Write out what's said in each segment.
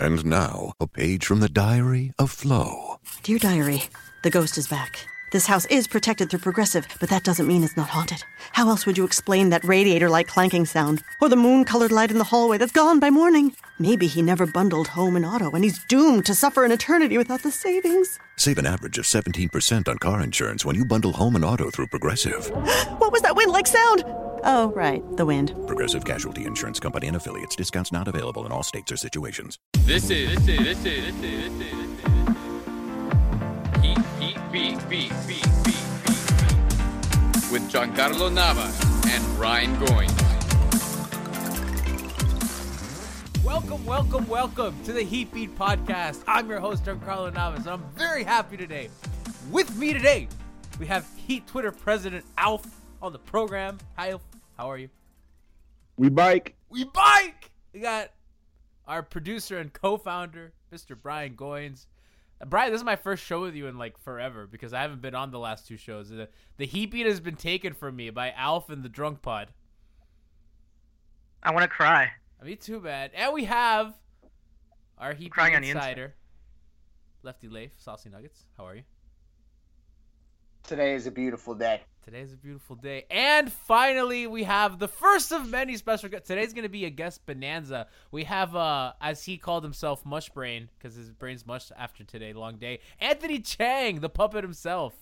And now, a page from the diary of Flo. Dear diary, the ghost is back. This house is protected through Progressive, but that doesn't mean it's not haunted. How else would you explain that radiator-like clanking sound? Or the moon-colored light in the hallway that's gone by morning? Maybe he never bundled home and auto, and he's doomed to suffer an eternity without the savings. Save an average of 17% on car insurance when you bundle home and auto through Progressive. What was that wind-like sound? Oh, right, the wind. Progressive Casualty Insurance Company and Affiliates. Discounts not available in all states or situations. This is Heat Beat with Giancarlo Navas and Ryan Goins. Welcome to the Heat Beat podcast. I'm your host, Giancarlo Navas, and I'm very happy today. With me today, we have Heat Twitter president Alf on the program. Hi, Alf. How are you? We bike! We got our producer and co-founder, Mr. Brian Goins. Brian, this is my first show with you in like forever because I haven't been on the last two shows. The Heat Beat has been taken from me by Alf and the Drunk Pod. I want to cry. Me too, man. And we have our Heat Beat insider, Lefty Leif, Saucy Nuggets. How are you? Today is a beautiful day. And finally, we have the first of many special guests. Today's going to be a guest bonanza. We have, as he called himself, Mush Brain, because his brain's mushed after today, long day. Anthony Chang, the puppet himself.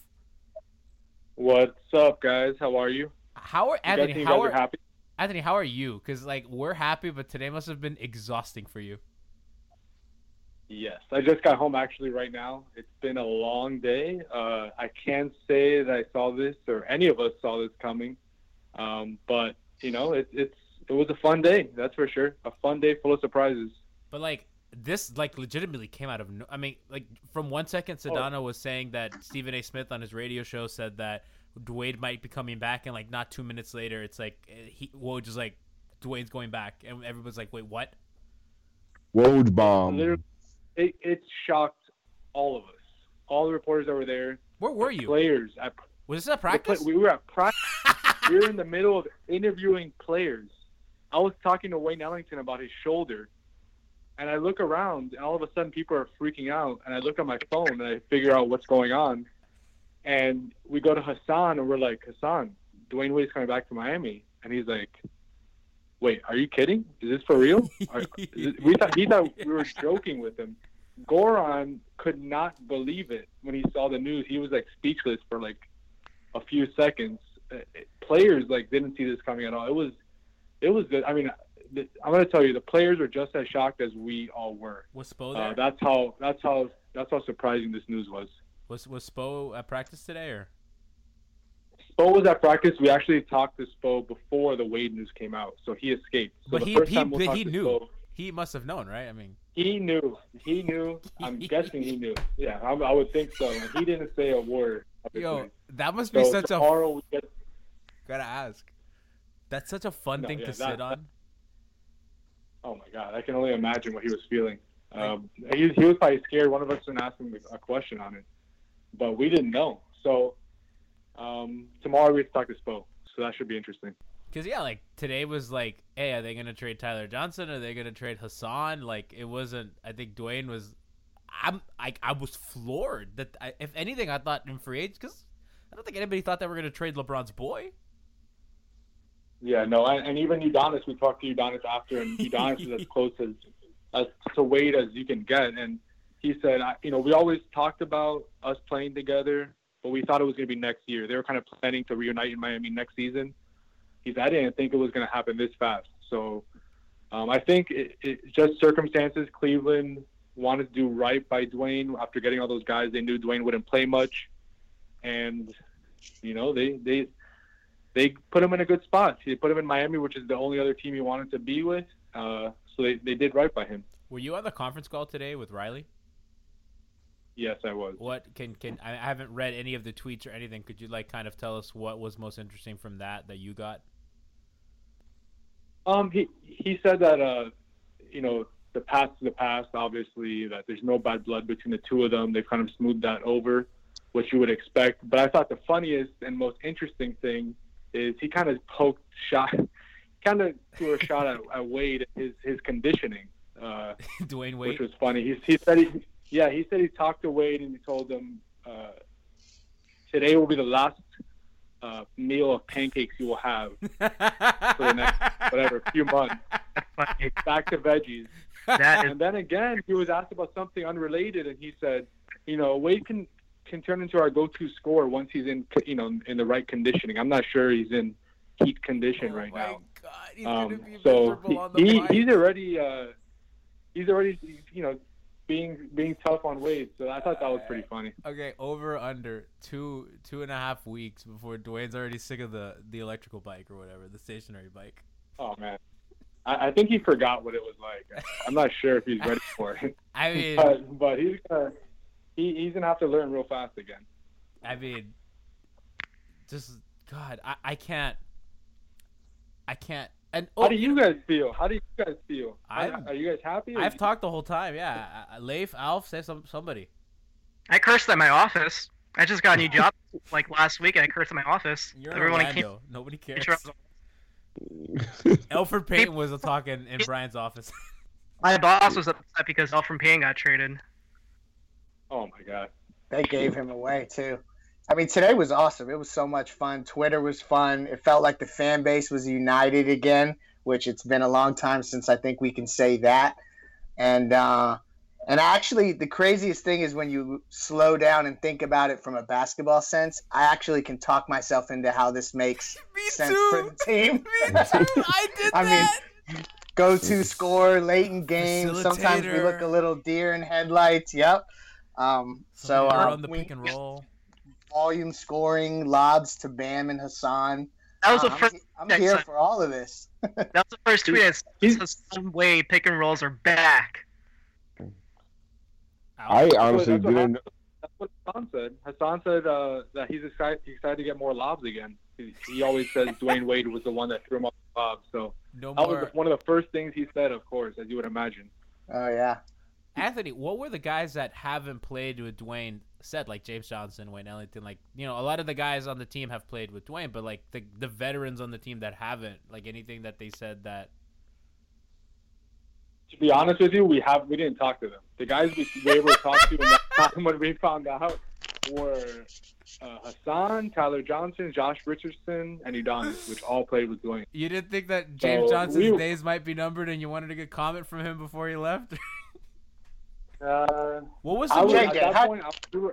What's up, guys? How are you? Anthony, how are you? Because like we're happy, but today must have been exhausting for you. Yes, I just got home actually right now. It's been a long day. I can't say that I saw this or any of us saw this coming, but you know, it was a fun day. That's for sure. A fun day full of surprises. But like this, like legitimately came out of. I mean, like from 1 second, Sedano was saying that Stephen A. Smith on his radio show said that Dwayne might be coming back, and like not 2 minutes later, it's like just like Dwayne's going back, and everybody's like, wait, what? Woj bomb. It shocked all of us. All the reporters that were there. Where were you? Players. Was this at practice? We were at practice. We were in the middle of interviewing players. I was talking to Wayne Ellington about his shoulder, and I look around, and all of a sudden people are freaking out, and I look at my phone, and I figure out what's going on. And we go to Hassan, and we're like, Hassan, Dwayne Wade's coming back to Miami. And he's like, wait, are you kidding? Is this for real? He thought we were joking with him. Goran could not believe it when he saw the news. He was like speechless for like a few seconds. Players like didn't see this coming at all. It was good. I mean, I'm gonna tell you, the players were just as shocked as we all were. Was Spo there? That's how surprising this news was. Was Spo at practice today or? Spo was at practice. We actually talked to Spo before the Wade news came out, so he escaped. So he knew. Spo, he must have known, right? I mean, he knew. I'm guessing he knew. Yeah, I would think so. And he didn't say a word. Yo, that must be such a. Gotta ask. That's such a fun thing to sit on. Oh my God, I can only imagine what he was feeling. He was probably scared. One of us didn't ask him a question on it, but we didn't know. So tomorrow we have to talk to Spo, so that should be interesting. Because like today was like, hey, are they going to trade Tyler Johnson? Are they going to trade Hassan? Like it wasn't. I think Dwayne was. I was floored that if anything, I thought in free agents because I don't think anybody thought that we're going to trade LeBron's boy. Yeah, no, and even Udonis, we talked to Udonis after, and Udonis is as close as to Wade as you can get. And he said, we always talked about us playing together, but we thought it was going to be next year. They were kind of planning to reunite in Miami next season. He said, I didn't think it was going to happen this fast. So I think it just circumstances. Cleveland wanted to do right by Dwayne after getting all those guys. They knew Dwayne wouldn't play much. And, they put him in a good spot. They put him in Miami, which is the only other team he wanted to be with. So they did right by him. Were you on the conference call today with Riley? Yes, I was. What can I haven't read any of the tweets or anything. Could you kind of tell us what was most interesting from that you got? He said that the past is the past. Obviously, that there's no bad blood between the two of them. They've kind of smoothed that over, which you would expect. But I thought the funniest and most interesting thing is he kind of threw a shot at Wade, his conditioning. Dwayne Wade, which was funny. He said he talked to Wade and he told him today will be the last meal of pancakes you will have for the next few months. Back to veggies. And then again, he was asked about something unrelated, and he said, Wade can turn into our go-to scorer once he's in, in the right conditioning. I'm not sure he's in peak condition right now. God, he's going to be miserable on the line. He's already, being tough on Wade. So I thought that was pretty funny. Okay, over under two and a half weeks before Dwayne's already sick of the electrical bike or whatever, the stationary bike. Oh man, I think he forgot what it was like. I'm not sure if he's ready for it. I mean, but he's gonna. He's going to have to learn real fast again. I mean, just, God, I can't. And how do you guys feel? Are you guys happy? I've talked the whole time, yeah. Leif, Alf, say somebody. I cursed at my office. I just got a new job last week, and I cursed at my office. You're in Orlando. Nobody cares. Elfrid Payton was talking in Brian's office. My boss was upset because Elfrid Payton got traded. Oh, my God. They gave him away, too. I mean, today was awesome. It was so much fun. Twitter was fun. It felt like the fan base was united again, which it's been a long time since I think we can say that. And actually, the craziest thing is when you slow down and think about it from a basketball sense, I actually can talk myself into how this makes sense too. For the team. Me too. I did that. I mean, go-to score, late in games. Sometimes we look a little deer in headlights. Yep. On the pick and roll, volume scoring, lobs to Bam and Hassan. That was the first. I'm here for all of this. That was the first tweet. Some way pick and rolls are back. I honestly didn't. That's what Hassan said. Hassan said that he's excited to get more lobs again. He always says Dwayne Wade was the one that threw him off the lobs. So was one of the first things he said, of course, as you would imagine. Oh yeah. Anthony, what were the guys that haven't played with Dwayne said, like James Johnson, Wayne Ellington, a lot of the guys on the team have played with Dwayne, but the veterans on the team that haven't, anything that they said that? To be honest with you, we didn't talk to them. The guys we were able to talk to in that time when we found out were Hassan, Tyler Johnson, Josh Richardson, and Udonis, which all played with Dwayne. You didn't think that James Johnson's days might be numbered and you wanted to get a comment from him before he left? What was the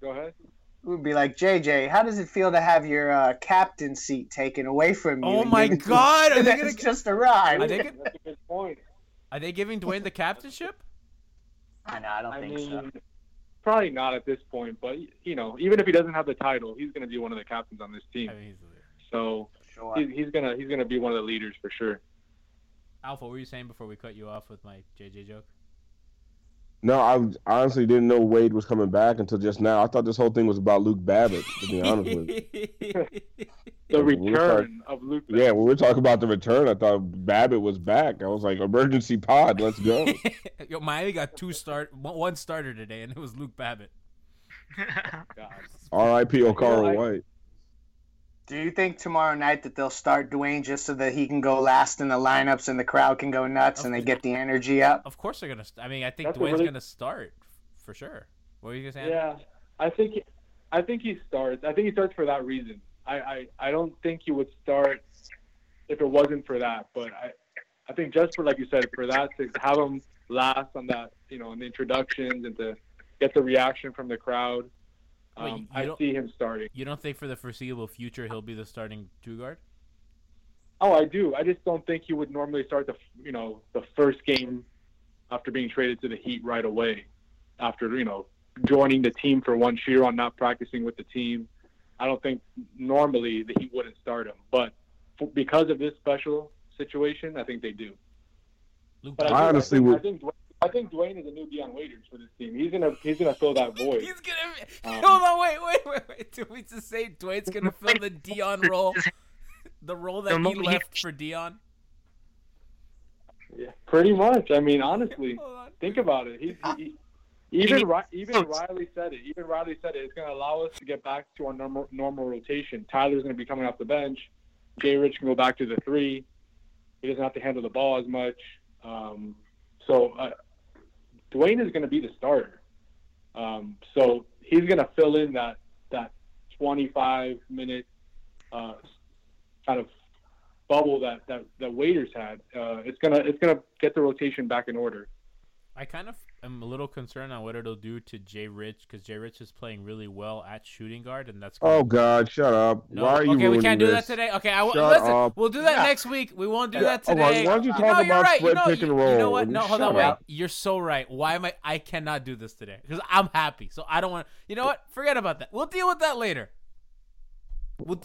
Go ahead. It would be like, JJ, how does it feel to have your captain seat taken away from you? Oh my God! Are they just arrived? That's a good point. Are they giving Dwayne the captainship? I know. I don't think so. probably not at this point, but you know, even if he doesn't have the title, he's going to be one of the captains on this team. I mean, he's the leader. So sure. he's gonna be one of the leaders for sure. Alpha, what were you saying before we cut you off with my JJ joke? No, I honestly didn't know Wade was coming back until just now. I thought this whole thing was about Luke Babbitt, to be honest with you. The return of Luke Babbitt. Yeah, when we were talking about the return, I thought Babbitt was back. I was like, emergency pod, let's go. Yo, Miami got one starter today, and it was Luke Babbitt. R.I.P. O'Carroll White. Do you think tomorrow night that they'll start Dwayne just so that he can go last in the lineups and the crowd can go nuts and they get the energy up? Of course they're going to. I mean, I think Dwayne's going to start for sure. What were you going to say? Yeah, I think he starts. I think he starts for that reason. I don't think he would start if it wasn't for that. But I think just for, like you said, for that, to have him last on that, you know, in the introductions and to get the reaction from the crowd. I see him starting. You don't think for the foreseeable future he'll be the starting two guard? Oh, I do. I just don't think he would normally start the first game after being traded to the Heat right away, after joining the team for one year on not practicing with the team. I don't think normally the Heat wouldn't start him, but because of this special situation, I think they do. I think Dwayne is a new Deion Waiters for this team. He's gonna fill that void. He's gonna. Hold on, wait. Did we just say Dwayne's gonna fill the Deion role, the role that he left for Deion? Yeah, pretty much. I mean, honestly, think about it. Riley said it. Even Riley said it. It's gonna allow us to get back to our normal rotation. Tyler's gonna be coming off the bench. Jay Rich can go back to the three. He doesn't have to handle the ball as much. So Dwayne is going to be the starter. So he's going to fill in that 25-minute kind of bubble that Waiters had. It's gonna get the rotation back in order. I kind of am a little concerned on what it'll do to Jay Rich, because Jay Rich is playing really well at shooting guard, and that's. Oh God, shut up! No. Why are you? Okay, we can't do this? That today. Okay, listen. We'll do that next week. We won't do that today. Why don't you talk about right. split pick and roll? You know what? No, hold on, wait. You're so right. Why am I? I cannot do this today because I'm happy, so I don't want. You know what? Forget about that. We'll deal with that later. Why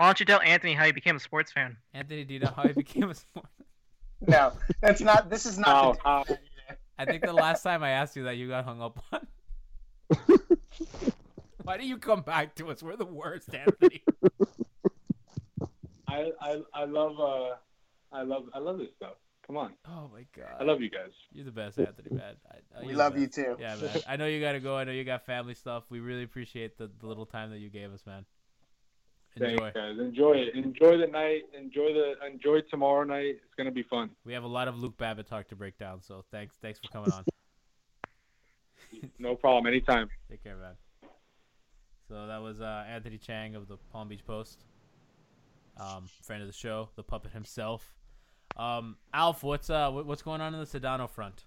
don't you tell Anthony how he became a sports fan? Anthony, do you know how he became a sports? No, that's not. This is not. I think the last time I asked you that, you got hung up on. Why do you come back to us? We're the worst, Anthony. I love this stuff. Come on. Oh my God. I love you guys. You're the best, Anthony. Man, we love you too. Yeah, man. I know you gotta go. I know you got family stuff. We really appreciate the little time that you gave us, man. Enjoy. Thanks, guys. Enjoy it. Enjoy the night. Enjoy tomorrow night. It's gonna be fun. We have a lot of Luke Babbitt talk to break down, so thanks for coming on. No problem. Anytime. Take care, man. So that was Anthony Chang of the Palm Beach Post, friend of the show, the puppet himself. Alf, what's going on in the Sedano front?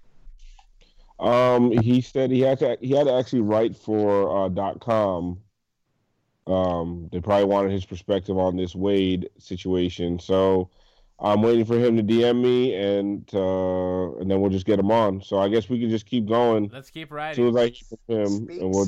He said he had to actually write for .com. They probably wanted his perspective on this Wade situation, so I'm waiting for him to DM me, and then we'll just get him on. So I guess we can just keep going. Let's keep writing. As soon as I him, and we'll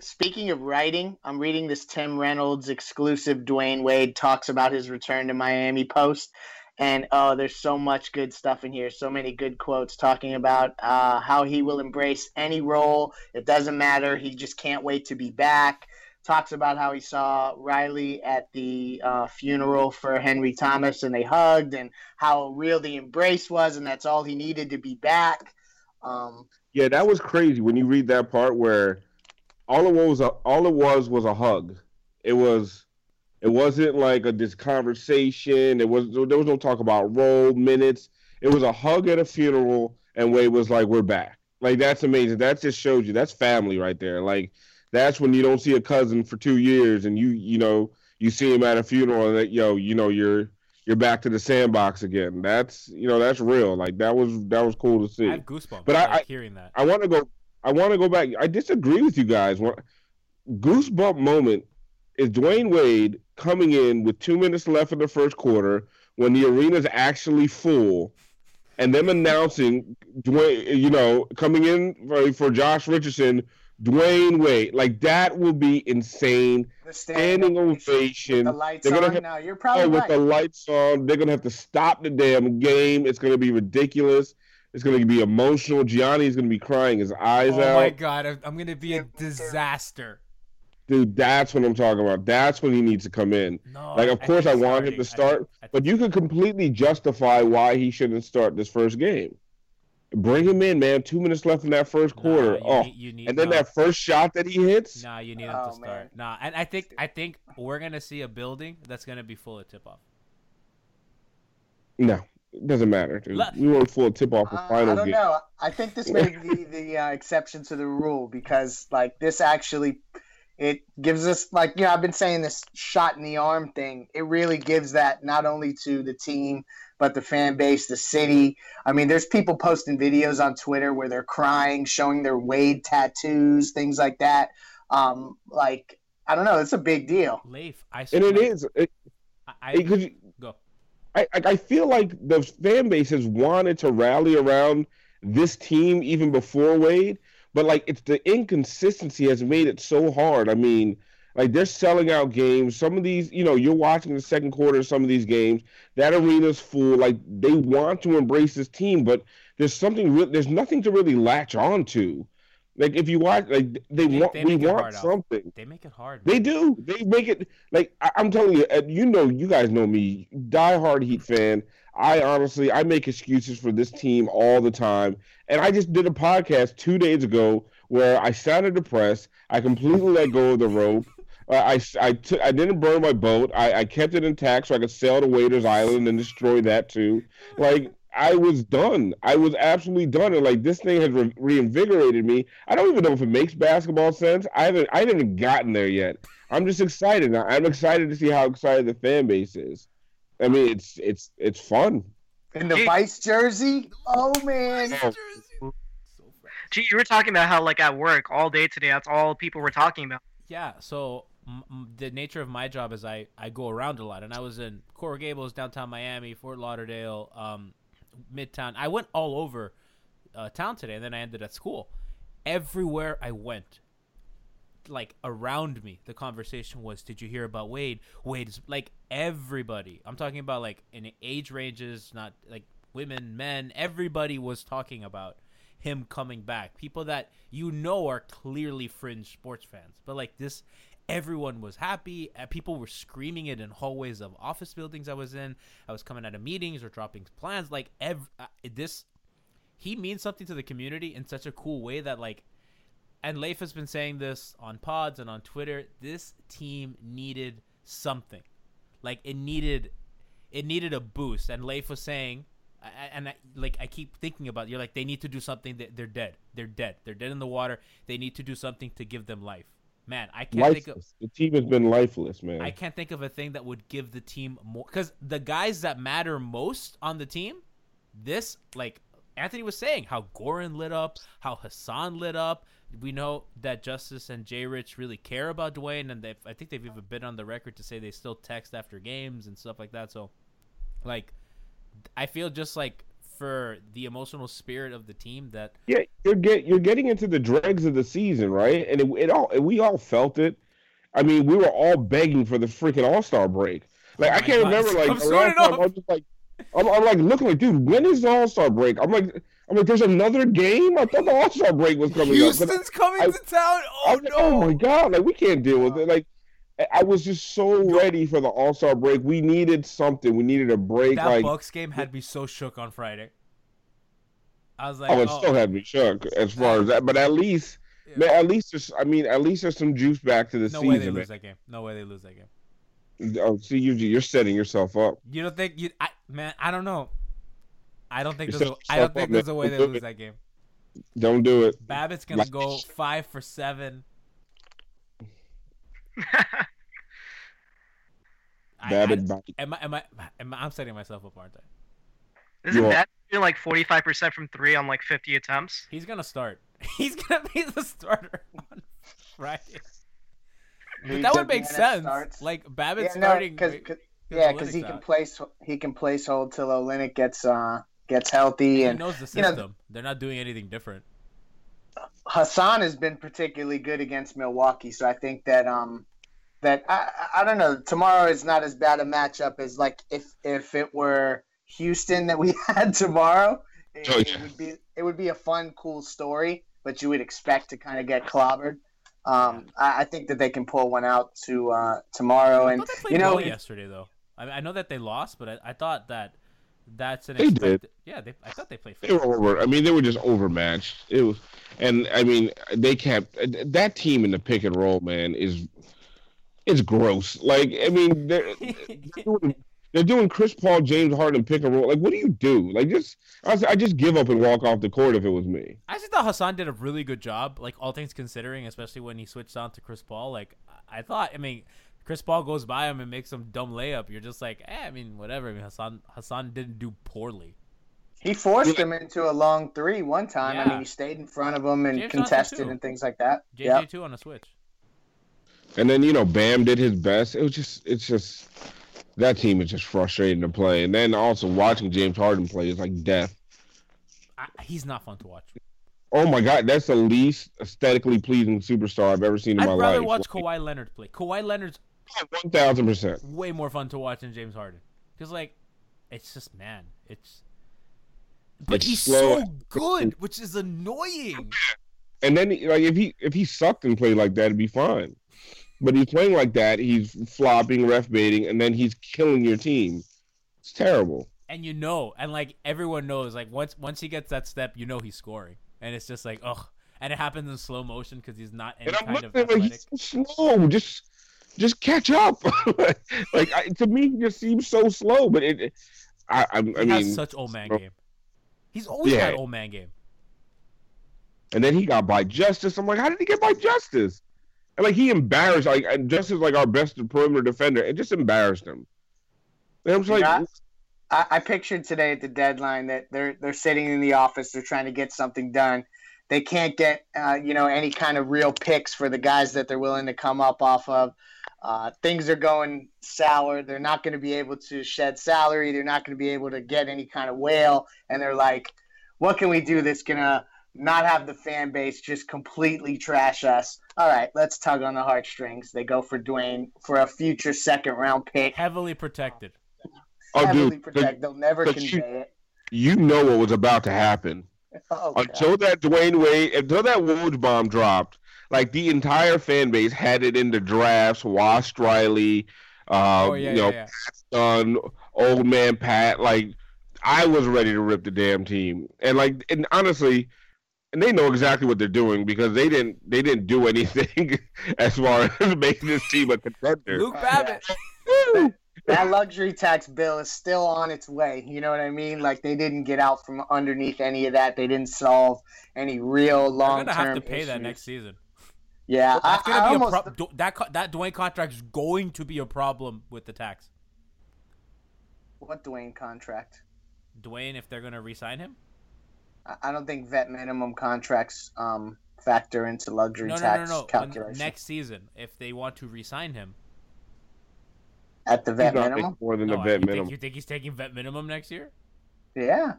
speaking of writing, I'm reading this Tim Reynolds exclusive. Dwayne Wade talks about his return to Miami post, and oh, there's so much good stuff in here. So many good quotes talking about how he will embrace any role. It doesn't matter. He just can't wait to be back. Talks about how he saw Riley at the funeral for Henry Thomas, and they hugged, and how real the embrace was, and that's all he needed to be back. Yeah, that was crazy when you read that part where all it was a hug. It wasn't like this conversation. There was no talk about roll minutes. It was a hug at a funeral, and Wade was like, "We're back." Like, that's amazing. That just shows you that's family right there. Like. That's when you don't see a cousin for 2 years, and you see him at a funeral, and that you're back to the sandbox again. That's that's real. Like that was cool to see. I have goosebumps. But I hearing that. I want to go back. I disagree with you guys. Goosebump moment is Dwayne Wade coming in with 2 minutes left in the first quarter when the arena's actually full, and them announcing Dwayne, you know, coming in for Josh Richardson, Dwayne Wade, like that will be insane. The standing ovation. The lights on now. You're probably right. With the lights on, they're gonna have to stop the damn game. It's gonna be ridiculous. It's gonna be emotional. Gianni's gonna be crying his eyes out. Oh my god, I'm gonna be a disaster. Dude, that's what I'm talking about. That's when he needs to come in. No, like, of course, I want him to start, but you can completely justify why he shouldn't start this first game. Bring him in, man. 2 minutes left in that first quarter. That first shot that he hits. Nah, you need him to start. Man. Nah, and I think we're gonna see a building that's gonna be full of tip off. No, it doesn't matter. Dude. We weren't full of tip off. I don't know. I think this may be the exception to the rule because, like, this actually. It gives us, like, you know, I've been saying this shot in the arm thing. It really gives that not only to the team, but the fan base, the city. I mean, there's people posting videos on Twitter where they're crying, showing their Wade tattoos, things like that. Like, I don't know. It's a big deal. Leif, it is. Go. I feel like the fan base has wanted to rally around this team even before Wade. But, like, it's the inconsistency has made it so hard. I mean, like, they're selling out games. Some of these, you know, you're watching the second quarter of some of these games. That arena's full. Like, they want to embrace this team, but there's nothing to really latch on to. Like, if you watch, like, we want something. They make it hard. Man. They do. They make it, like, I'm telling you, you know, you guys know me, diehard Heat fan. I honestly make excuses for this team all the time. And I just did a podcast 2 days ago where I sounded depressed. I completely let go of the rope. I didn't burn my boat. I kept it intact so I could sail to Waiters Island and destroy that too. Like, I was done. I was absolutely done. And, like, this thing has reinvigorated me. I don't even know if it makes basketball sense. I haven't gotten there yet. I'm just excited. I'm excited to see how excited the fan base is. I mean, it's fun. And the Vice jersey? Oh, man. Gee, you were talking about how, like, at work all day today, that's all people were talking about. Yeah, so the nature of my job is I go around a lot. And I was in Coral Gables, downtown Miami, Fort Lauderdale, Midtown. I went all over town today, and then I ended at school. Everywhere I went, like, around me, the conversation was, did you hear about Wade? Wade's, like, everybody. I'm talking about, like, in age ranges, not, like, women, men. Everybody was talking about him coming back. People that you know are clearly fringe sports fans. But, like, this, everyone was happy. People were screaming it in hallways of office buildings I was in. I was coming out of meetings or dropping plans. Like, he means something to the community in such a cool way that, like, and Leif has been saying this on pods and on Twitter, this team needed something. Like, it needed a boost. And Leif was saying, I keep thinking about it. You're like, they need to do something. They're dead. They're dead in the water. They need to do something to give them life. Man, I can't think of... The team has been lifeless, man. I can't think of a thing that would give the team more... Because the guys that matter most on the team, this, like Anthony was saying, how Goran lit up, how Hassan lit up. We know that Justice and Jay Rich really care about Dwayne, and I think they've even been on the record to say they still text after games and stuff like that. So, like, I feel just like for the emotional spirit of the team that you're getting into the dregs of the season, right? And we all felt it. I mean, we were all begging for the freaking All-Star break. Like, I can't remember, like, I'm looking like, dude, when is the All-Star break? I'm like, there's another game? I thought the All-Star break was coming up. Houston's coming to town. Oh my god, like, we can't deal with it. Like, I was just so ready for the All-Star break. We needed something. We needed a break. That Bucks game had me so shook on Friday. I was like, it still had me shook as far as that. But at least, man, at least there's some juice back to the season. No way they lose that game. Oh, see, you're setting yourself up. You don't think I don't know. I don't think there's a way they lose that game. Don't do it. Babbitt's gonna go 5 for 7. I'm setting myself up, aren't I? Isn't that like 45% from three on like 50 attempts? He's gonna start. He's gonna be the starter on Friday. But that would make sense. Like Babbitt starting. Because he can placehold till Olynyk gets gets healthy, and he knows the system. They're not doing anything different. Hassan has been particularly good against Milwaukee, so I think that I don't know. Tomorrow is not as bad a matchup as like if it were Houston that we had tomorrow. It would be a fun, cool story, but you would expect to kind of get clobbered. I think that they can pull one out to tomorrow, and well yesterday though. I know that they lost, but I thought that that's an. They did. Yeah, I thought they played. They were over. I mean, they were just overmatched. It was, and I mean, they kept that team in the pick and roll. Man, it's gross. Like, I mean, they're doing Chris Paul, James Harden pick and roll. Like, what do you do? Like, I just give up and walk off the court if it was me. I just thought Hassan did a really good job, like all things considering, especially when he switched on to Chris Paul. Like, I thought, I mean, Chris Paul goes by him and makes some dumb layup. You're just like, I mean, whatever. I mean, Hassan didn't do poorly. He forced him into a long three one time. Yeah. I mean, he stayed in front of him and James contested and things like that. JJ too on a switch. And then, Bam did his best. It's just that team is just frustrating to play. And then also watching James Harden play is like death. He's not fun to watch. Oh, my God. That's the least aesthetically pleasing superstar I've ever seen in my life. I'd rather watch Kawhi Leonard play. Kawhi Leonard's 1,000%. Way more fun to watch than James Harden. Because, like, it's just, man, it's... But it's he's slow. So good, which is annoying. And then, like, if he sucked and played like that, it'd be fine. But he's playing like that, he's flopping, ref baiting, and then he's killing your team. It's terrible. And like everyone knows, like once he gets that step, he's scoring. And it's just like, ugh. And it happens in slow motion because he's not any kind of athletic. He's so slow. Just catch up. To me, he just seems so slow. But I mean, he has such old man game. He's always had old man game. And then he got by Justice. I'm like, how did he get by Justice? And, like, he embarrassed, like, Justice, like, our best perimeter defender, and just embarrassed him. And I was like... I pictured today at the deadline that they're sitting in the office, they're trying to get something done. They can't get, any kind of real picks for the guys that they're willing to come up off of. Things are going sour. They're not going to be able to shed salary. They're not going to be able to get any kind of whale. And they're like, what can we do that's going to not have the fan base just completely trash us? All right, let's tug on the heartstrings. They go for Dwayne for a future second-round pick. Heavily protected. Heavily protected. They'll never convey it. You know what was about to happen. Until that Dwayne Wade, until that Woj bomb dropped, like the entire fan base had it in the drafts, Wash Riley, Son, old man Pat. Like, I was ready to rip the damn team. And honestly... And they know exactly what they're doing because they didn't do anything as far as making this team a contender. Luke Babbitt. That luxury tax bill is still on its way. You know what I mean? Like, they didn't get out from underneath any of that. They didn't solve any real long-term issues. They're going to have to pay that next season. Yeah. That Dwayne contract is going to be a problem with the tax. What Dwayne contract? Dwayne, if they're going to re-sign him? I don't think vet minimum contracts factor into luxury tax calculation. Next season, if they want to re-sign him, at the vet minimum, more than the vet minimum. You think he's taking vet minimum next year? Yeah.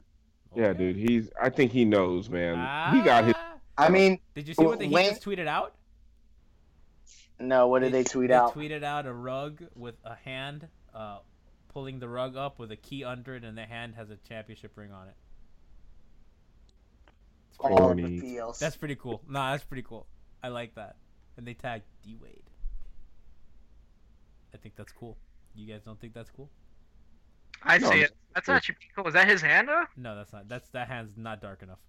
Okay. Yeah, dude. I think he knows, man. He got his. I mean, did you see what he just tweeted out? No. What did they tweet out? They tweeted out a rug with a hand pulling the rug up with a key under it, and the hand has a championship ring on it. All the feels. That's pretty cool. That's pretty cool. I like that. And they tagged D-Wade. I think that's cool. You guys don't think that's cool? I see it. That's actually pretty cool. Is that his hand though? No, that's not. That hand's not dark enough.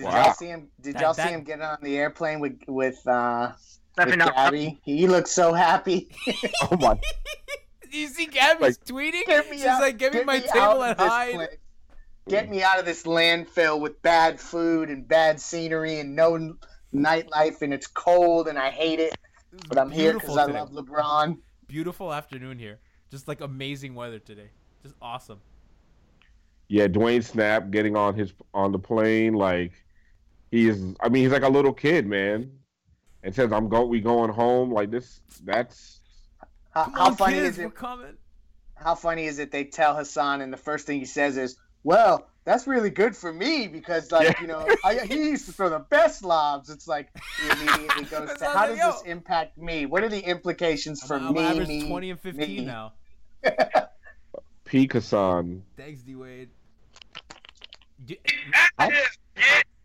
Y'all see him? Did y'all see him get on the airplane with Gabby? He looked so happy. Oh my! You see Gabby's tweeting? She's like, "Give me my table and hide." Place. Get me out of this landfill with bad food and bad scenery and no nightlife, and it's cold and I hate it, but I'm here because I love LeBron. Beautiful afternoon here. Just like amazing weather today. Just awesome. Yeah, Dwayne Snap getting on the plane. Like, he's like a little kid, man. And says, "We going home." Like, that's... How funny is it? how funny is it they tell Hassan and the first thing he says is, well, that's really good for me because, like, you know, he used to throw the best lobs. It's like he immediately goes to how does this impact me? What are the implications for me? I'm average 20 and 15 now. Peak Hassan. Thanks, D-Wade. Get me out of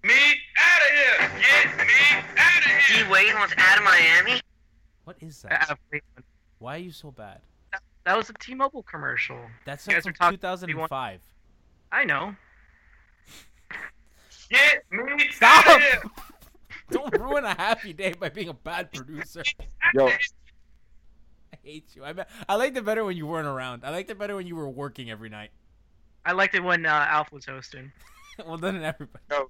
here! Get me out of here! D-Wade wants out of Miami? What is that? Why are you so bad? That was a T-Mobile commercial. That's from 2005. I know. Get me Stop! Out of here. Don't ruin a happy day by being a bad producer. Yo. I hate you. I liked it better when you weren't around. I liked it better when you were working every night. I liked it when Alf was hosting. Well, then everybody. Yo.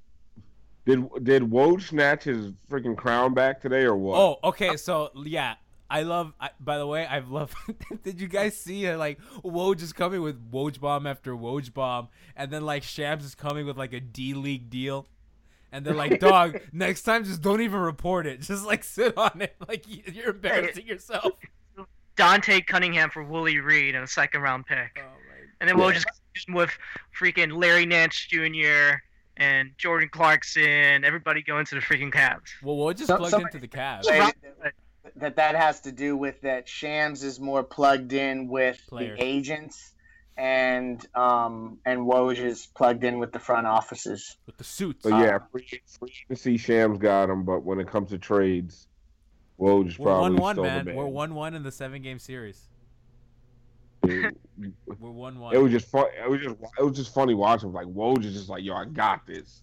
Did Woj snatch his freaking crown back today or what? Oh, okay. So, yeah. By the way, I've loved. Did you guys see like Woj is coming with Woj bomb after Woj bomb, and then like Shams is coming with like a D League deal, and they're like, "Dog, next time just don't even report it. Just like sit on it. Like you're embarrassing yourself." Dante Cunningham for Willie Reed in a second round pick, and then Woj is with freaking Larry Nance Jr. and Jordan Clarkson. Everybody going to the freaking Cavs. Well, Woj just plugged into the Cavs. That has to do with that Shams is more plugged in with the agents, and Woj is plugged in with the front offices. With the suits. But yeah, free to see Shams got him, but when it comes to trades, Woj probably stole the bag. We're 1-1 in the 7-game series. We're 1-1. It was just fun. It was just funny watching. Like Woj is just like, yo, I got this.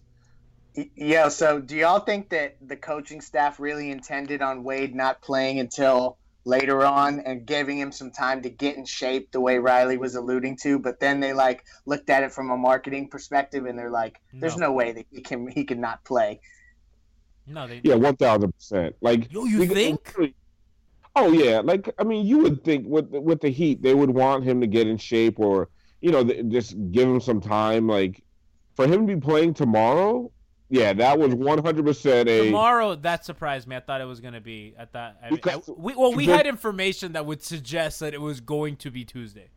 Yeah, so do y'all think that the coaching staff really intended on Wade not playing until later on and giving him some time to get in shape the way Riley was alluding to, but then they like looked at it from a marketing perspective and they're like, there's no way that he can not play. No, they 1,000%. Like you think? Oh yeah, like I mean, you would think with the Heat they would want him to get in shape or you know just give him some time. Like for him to be playing tomorrow. Yeah, that was 100% a tomorrow. That surprised me. I thought it was gonna be. We had information that would suggest that it was going to be Tuesday.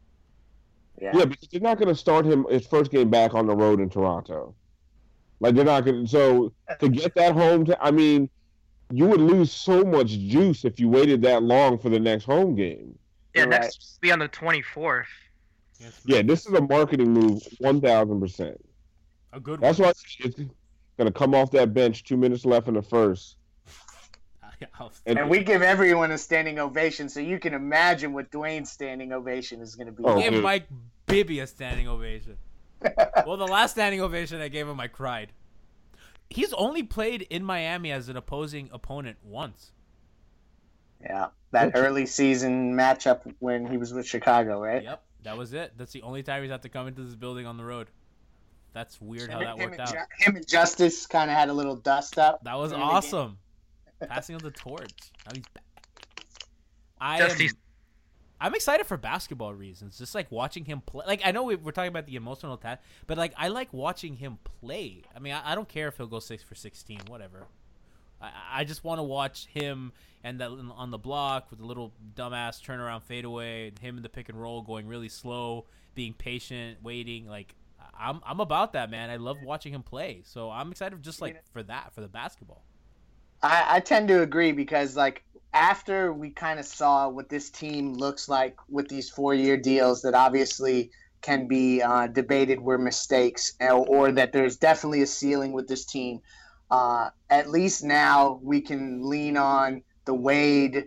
Yeah, because they're not gonna start him his first game back on the road in Toronto. Like they're not gonna. So to get that home, I mean, you would lose so much juice if you waited that long for the next home game. Yeah, right. Next will be on the 24th. Yeah, this is a marketing move, 1,000%. A good. That's why. Gonna come off that bench, 2 minutes left in the first. And we give everyone a standing ovation, so you can imagine what Dwayne's standing ovation is gonna be. Oh, give Mike Bibby a standing ovation. Well, the last standing ovation I gave him, I cried. He's only played in Miami as an opposing opponent once. Yeah, that early season matchup when he was with Chicago, right? Yep, that was it. That's the only time he's had to come into this building on the road. That's weird how that worked out. Him and Justice kind of had a little dust up. That was awesome. Passing on the torch. Now he's back. I'm excited for basketball reasons. Just like watching him play. Like I know we're talking about the emotional attachment, but like I like watching him play. I mean, I don't care if he'll go 6 for 16, whatever. I just want to watch him and that on the block with the little dumbass turnaround fadeaway, him in the pick and roll going really slow, being patient, waiting, like. I'm about that, man. I love watching him play. So I'm excited just like for that, for the basketball. I tend to agree because like after we kind of saw what this team looks like with these 4-year deals that obviously can be debated were mistakes or that there's definitely a ceiling with this team. At least now we can lean on the Wade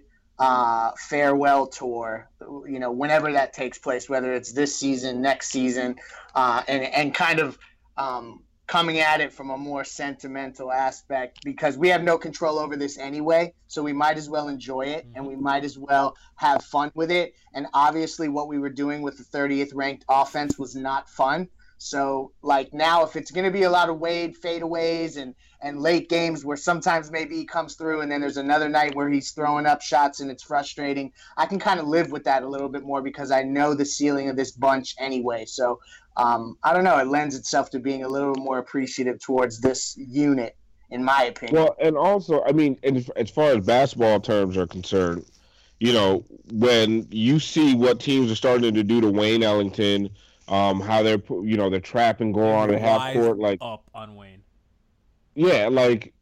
farewell tour, you know, whenever that takes place, whether it's this season, next season, and kind of coming at it from a more sentimental aspect because we have no control over this anyway, so we might as well enjoy it and we might as well have fun with it. And obviously what we were doing with the 30th ranked offense was not fun. So, like, now if it's going to be a lot of Wade fadeaways and late games where sometimes maybe he comes through and then there's another night where he's throwing up shots and it's frustrating, I can kind of live with that a little bit more because I know the ceiling of this bunch anyway. So, I don't know. It lends itself to being a little more appreciative towards this unit, in my opinion. Well, and also, I mean, as far as basketball terms are concerned, you know, when you see what teams are starting to do to Wayne Ellington, how they're, you know, they're trapping, go on and half court, like up on Wayne. Yeah, like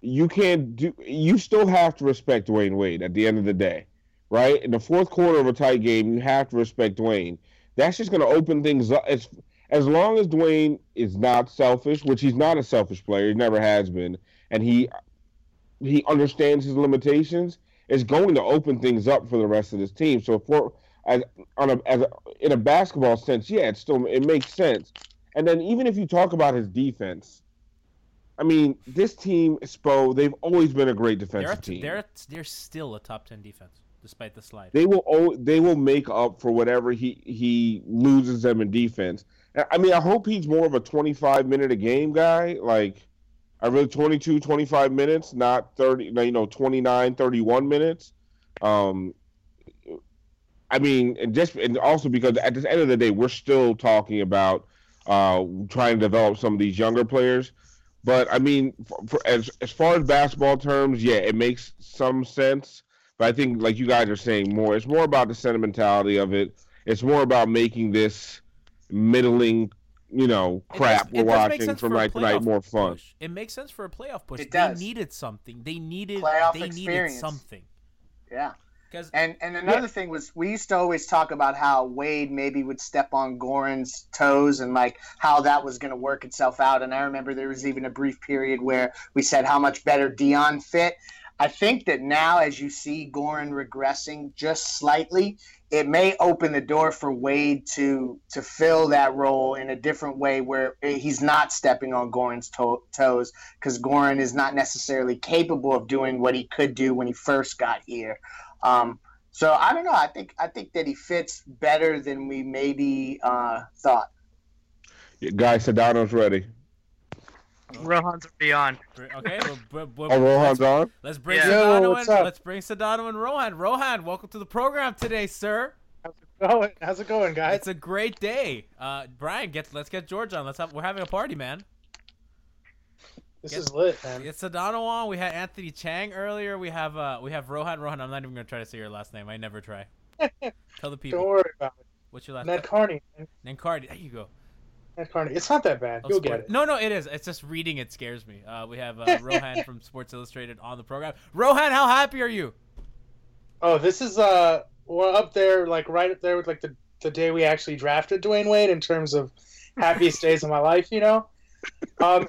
you can't do. You still have to respect Dwyane Wade at the end of the day, right? In the fourth quarter of a tight game, you have to respect Dwyane. That's just going to open things up. As long as Dwyane is not selfish, which he's not a selfish player, he never has been, and he understands his limitations, it's going to open things up for the rest of this team. So for in a basketball sense, yeah, it makes sense. And then even if you talk about his defense, I mean, this team, Spo, they've always been a great defensive team. They're still a top 10 defense. Despite the slide, they will make up for whatever he loses them in defense. I mean, I hope he's more of a 25-minute a game guy. Like, I really 22, 25 minutes, not 30. You know, 29, 31 minutes. I mean, and also because at the end of the day, we're still talking about trying to develop some of these younger players. But I mean, as far as basketball terms, yeah, it makes some sense. But I think, like you guys are saying, it's more about the sentimentality of it. It's more about making this middling, you know, crap we're watching from night to night more fun. It makes sense for a playoff push. It does. They needed something. They needed something. Yeah. And another thing was, we used to always talk about how Wade maybe would step on Goran's toes and like how that was going to work itself out. And I remember there was even a brief period where we said how much better Deion fit. I think that now, as you see Goran regressing just slightly, it may open the door for Wade to fill that role in a different way where he's not stepping on Goran's toes, because Goran is not necessarily capable of doing what he could do when he first got here. So I don't know. I think that he fits better than we maybe thought. Yeah, guys, Sedano's ready. Rohan's beyond. Okay. Rohan's on? Let's bring Sedano in. Let's bring Sedano and Rohan. Rohan, welcome to the program today, sir. How's it going, guys? It's a great day. Brian, let's get George on. We're having a party, man. This is lit, man. Get Sedano on. We had Anthony Chang earlier. We have Rohan. Rohan, I'm not even going to try to say your last name. I never try. Tell the people. Don't worry about it. What's your last name? Ned Carney. There you go. It's not that bad. You'll get it. No, it is. It's just reading it scares me. We have Rohan from Sports Illustrated on the program. Rohan, how happy are you? Oh, this is we're up there, like right up there with like the day we actually drafted Dwyane Wade in terms of happiest days of my life. You know,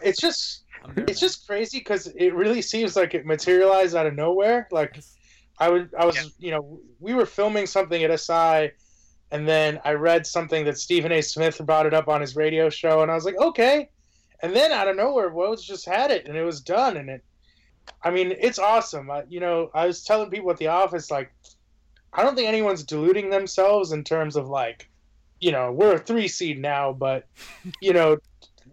it's just crazy because it really seems like it materialized out of nowhere. Like you know, we were filming something at SI. And then I read something that Stephen A. Smith brought it up on his radio show, and I was like, okay. And then out of nowhere, Woj just had it, and it was done. And it's awesome. I was telling people at the office, like, I don't think anyone's deluding themselves in terms of like, you know, we're a 3 seed now, but you know,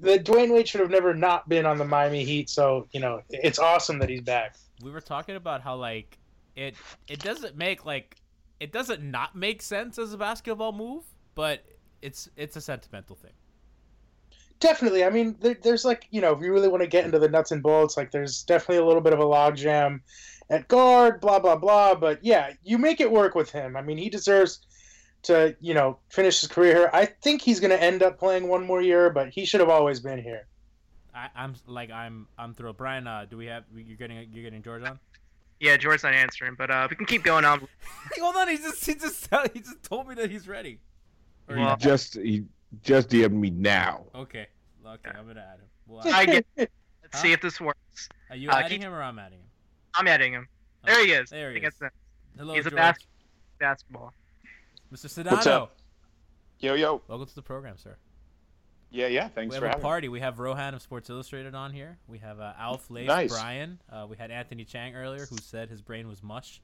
the Dwyane Wade should have never not been on the Miami Heat. So you know, it's awesome that he's back. We were talking about how like it doesn't make like. It doesn't not make sense as a basketball move, but it's a sentimental thing. Definitely. I mean, there's like, you know, if you really want to get into the nuts and bolts, like there's definitely a little bit of a logjam at guard, blah, blah, blah. But yeah, you make it work with him. I mean, he deserves to, you know, finish his career here. I think he's going to end up playing one more year, but he should have always been here. I'm thrilled. Brian, you're getting George on? Yeah, George's not answering, but we can keep going on. Hold on, he just told me that he's ready. He just DM'd me now. Okay, I'm gonna add him. I get it. Let's see if this works. Are you adding him or I'm adding him? I'm adding him. Oh, there he is. Hello, he's George. Basketball. Mr. Sedano. What's up? Yo. Welcome to the program, sir. Yeah, thanks for having me. We have a party. We have Rohan of Sports Illustrated on here. We have Alf, Leif, nice. Brian. We had Anthony Chang earlier who said his brain was mush.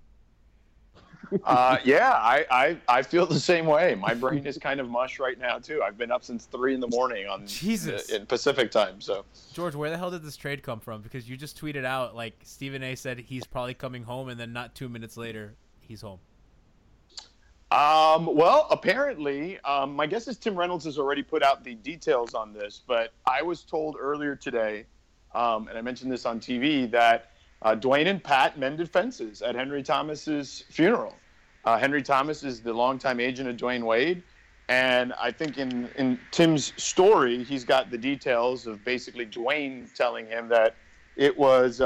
Yeah, I feel the same way. My brain is kind of mush right now, too. I've been up since 3 in the morning in Pacific time. So George, where the hell did this trade come from? Because you just tweeted out, like, Stephen A. said he's probably coming home, and then not 2 minutes later, he's home. Well, apparently, my guess is Tim Reynolds has already put out the details on this, but I was told earlier today, and I mentioned this on TV, that Dwyane and Pat mended fences at Henry Thomas's funeral. Henry Thomas is the longtime agent of Dwyane Wade. And I think in Tim's story, he's got the details of basically Dwyane telling him that it was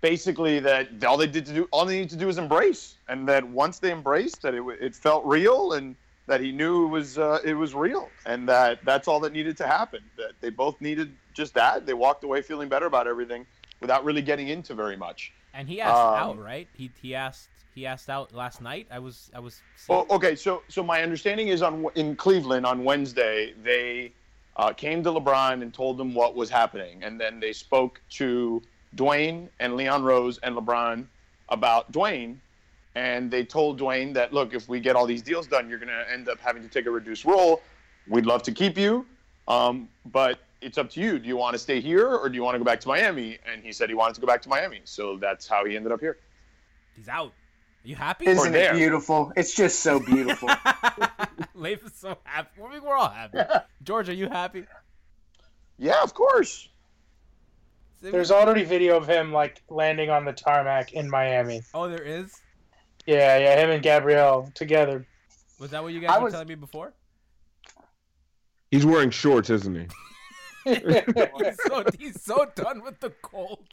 basically that all they needed to do was embrace, and that once they embraced, that it felt real, and that he knew it was real, and that's all that needed to happen. That they both needed just that. They walked away feeling better about everything, without really getting into very much. And he asked out, right? He asked out last night. I was. Well, okay. So my understanding is in Cleveland on Wednesday they came to LeBron and told him what was happening, and then they spoke to Dwyane and Leon Rose and LeBron about Dwyane, and they told Dwyane that, look, if we get all these deals done, you're going to end up having to take a reduced role. We'd love to keep you, but it's up to you. Do you want to stay here or do you want to go back to Miami? And he said he wanted to go back to Miami, so that's how he ended up here. He's out. Are you happy? Isn't it beautiful? It's just so beautiful. Leif is so happy. I mean, we're all happy. George, are you happy? Yeah, of course. There's already video of him like landing on the tarmac in Miami. Oh, there is? Yeah, him and Gabrielle together. Was that what you guys were telling me before? He's wearing shorts, isn't he? he's so done with the cold.